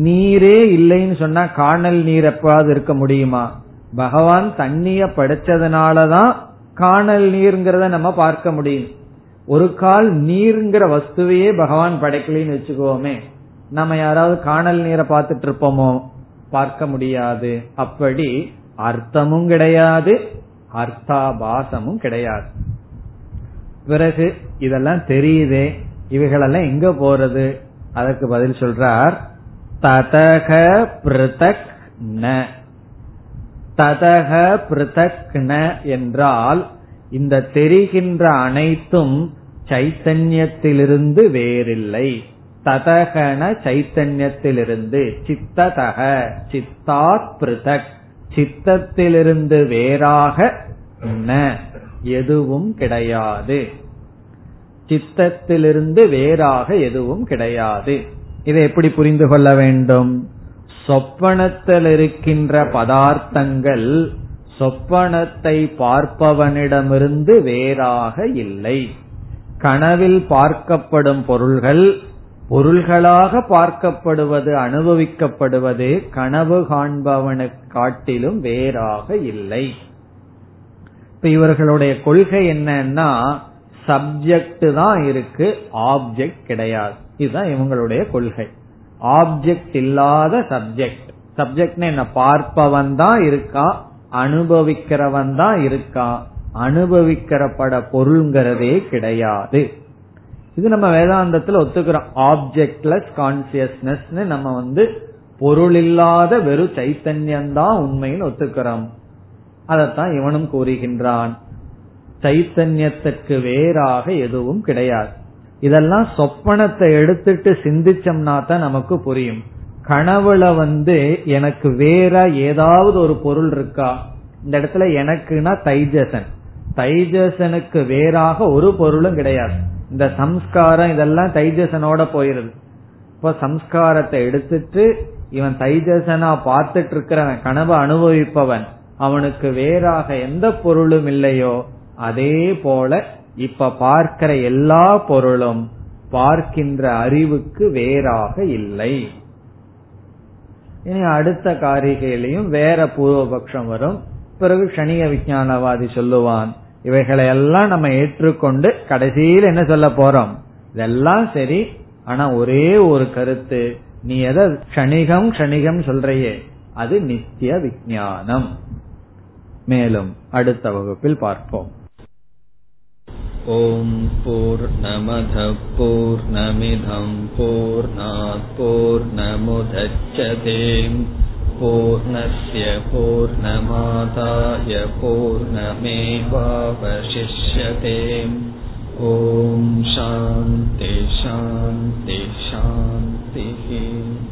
நீரே இல்லைன்னு சொன்னா காணல் நீர் எப்பாவது இருக்க முடியுமா? பகவான் தண்ணிய படைச்சதுனாலதான் காணல் நீர்ங்கிறத நம்ம பார்க்க முடியும். ஒரு கால் நீர்ங்கிற வஸ்துவையே பகவான் படைக்கலன்னு வச்சுக்கோமே, நம்ம யாராவது காணல் நீரை பார்த்துட்டு இருப்போமோ? பார்க்க முடியாது. அப்படி அர்த்தமும் கிடையாது, அர்த்தாபாசமும் கிடையாது. பிறகு இதெல்லாம் தெரியுதே, இவைகளெல்லாம் எங்க போறது? அதற்கு பதில் சொல்றார் ததக பிருதக் ந. ததக பிருதக் ந என்றால் இந்த தெரிகின்ற அனைத்தும் சைத்தன்யத்திலிருந்து வேறில்லை. ததகன சைத்தன்யத்திலிருந்து, சித்ததக சித்தாத் பிருதக் சித்தத்திலிருந்து வேறாக ந எதுவும் கிடையாது. சித்தத்திலிருந்து வேறாக எதுவும் கிடையாது. இதை எப்படி புரிந்து கொள்ள வேண்டும்? சொப்பனத்தில் இருக்கின்ற பதார்த்தங்கள் சொப்பனத்தை பார்ப்பவனிடமிருந்து வேறாக இல்லை. கனவில் பார்க்கப்படும் பொருள்கள் பொருள்களாக பார்க்கப்படுவது, அனுபவிக்கப்படுவது கனவு காண்பவனுக்கு காட்டிலும் வேறாக இல்லை. இப்ப இவர்களுடைய கொள்கை என்னன்னா சப்ஜெக்ட் தான் இருக்கு, ஆப்ஜெக்ட் கிடையாது. இதுதான் இவங்களுடைய கொள்கை. ஆப்ஜெக்ட் இல்லாத சப்ஜெக்ட். சப்ஜெக்ட் என்ன? பார்ப்பவன் தான் இருக்கா, அனுபவிக்கிறவன் தான் இருக்கா, அனுபவிக்கிறப்பட பொருள்ங்கிறதே கிடையாது. இது நம்ம வேதாந்தத்துல ஒத்துக்கிறோம். ஆப்ஜெக்ட்லெஸ் கான்சியஸ்னஸ் நம்ம பொருள் இல்லாத வெறும் சைத்தன்யம்தான் உண்மைன்னு ஒத்துக்கிறோம். அதத்தான் இவனும் கூறுகின்றான், சைத்தன்யத்திற்கு வேறாக எதுவும் கிடையாது. இதெல்லாம் சொப்பனத்தை எடுத்துட்டு சிந்திச்சோம்னா தான் நமக்கு புரியும். கனவுல எனக்கு வேற ஏதாவது ஒரு பொருள் இருக்கா? இந்த இடத்துல எனக்குன்னா தைஜசன், தைஜசனுக்கு வேறாக ஒரு பொருளும் கிடையாது. இந்த சம்ஸ்காரம் இதெல்லாம் தைஜசனோட போயிருது. இப்ப சம்ஸ்காரத்தை எடுத்துட்டு இவன் தைஜசனா பார்த்துட்டு இருக்கிறவன், கனவை அனுபவிப்பவன், அவனுக்கு வேறாக எந்த பொருளும் இல்லையோ அதே போல இப்ப பார்க்கிற எல்லா பொருளும் பார்க்கின்ற அறிவுக்கு வேறாக இல்லை. இனி அடுத்த காரிகையிலையும் வேற பூர்வபக்ஷம் வரும். பிறகு ஷனிய விஞ்ஞானவாதி சொல்லுவான், இவைகளையெல்லாம் நம்ம ஏற்றுக்கொண்டு கடைசியில் என்ன சொல்ல போறோம்? இதெல்லாம் சரி, ஆனா ஒரே ஒரு கருத்து, நீ எதை ஷணிகம் ஷணிகம் சொல்றையே அது நித்திய விஞ்ஞானம். மேலும் அடுத்த வகுப்பில் பார்ப்போம். ஓம் பூர்ணமதః பூர்ணமிதம் பூர்ணாத் பூர்ணமுதச்யதே பூர்ணஸ்ய பூர்ணமாதாய பூர்ணமேவாவசிஷ்யதே. ஓம் சாந்தி சாந்தி சாந்தி.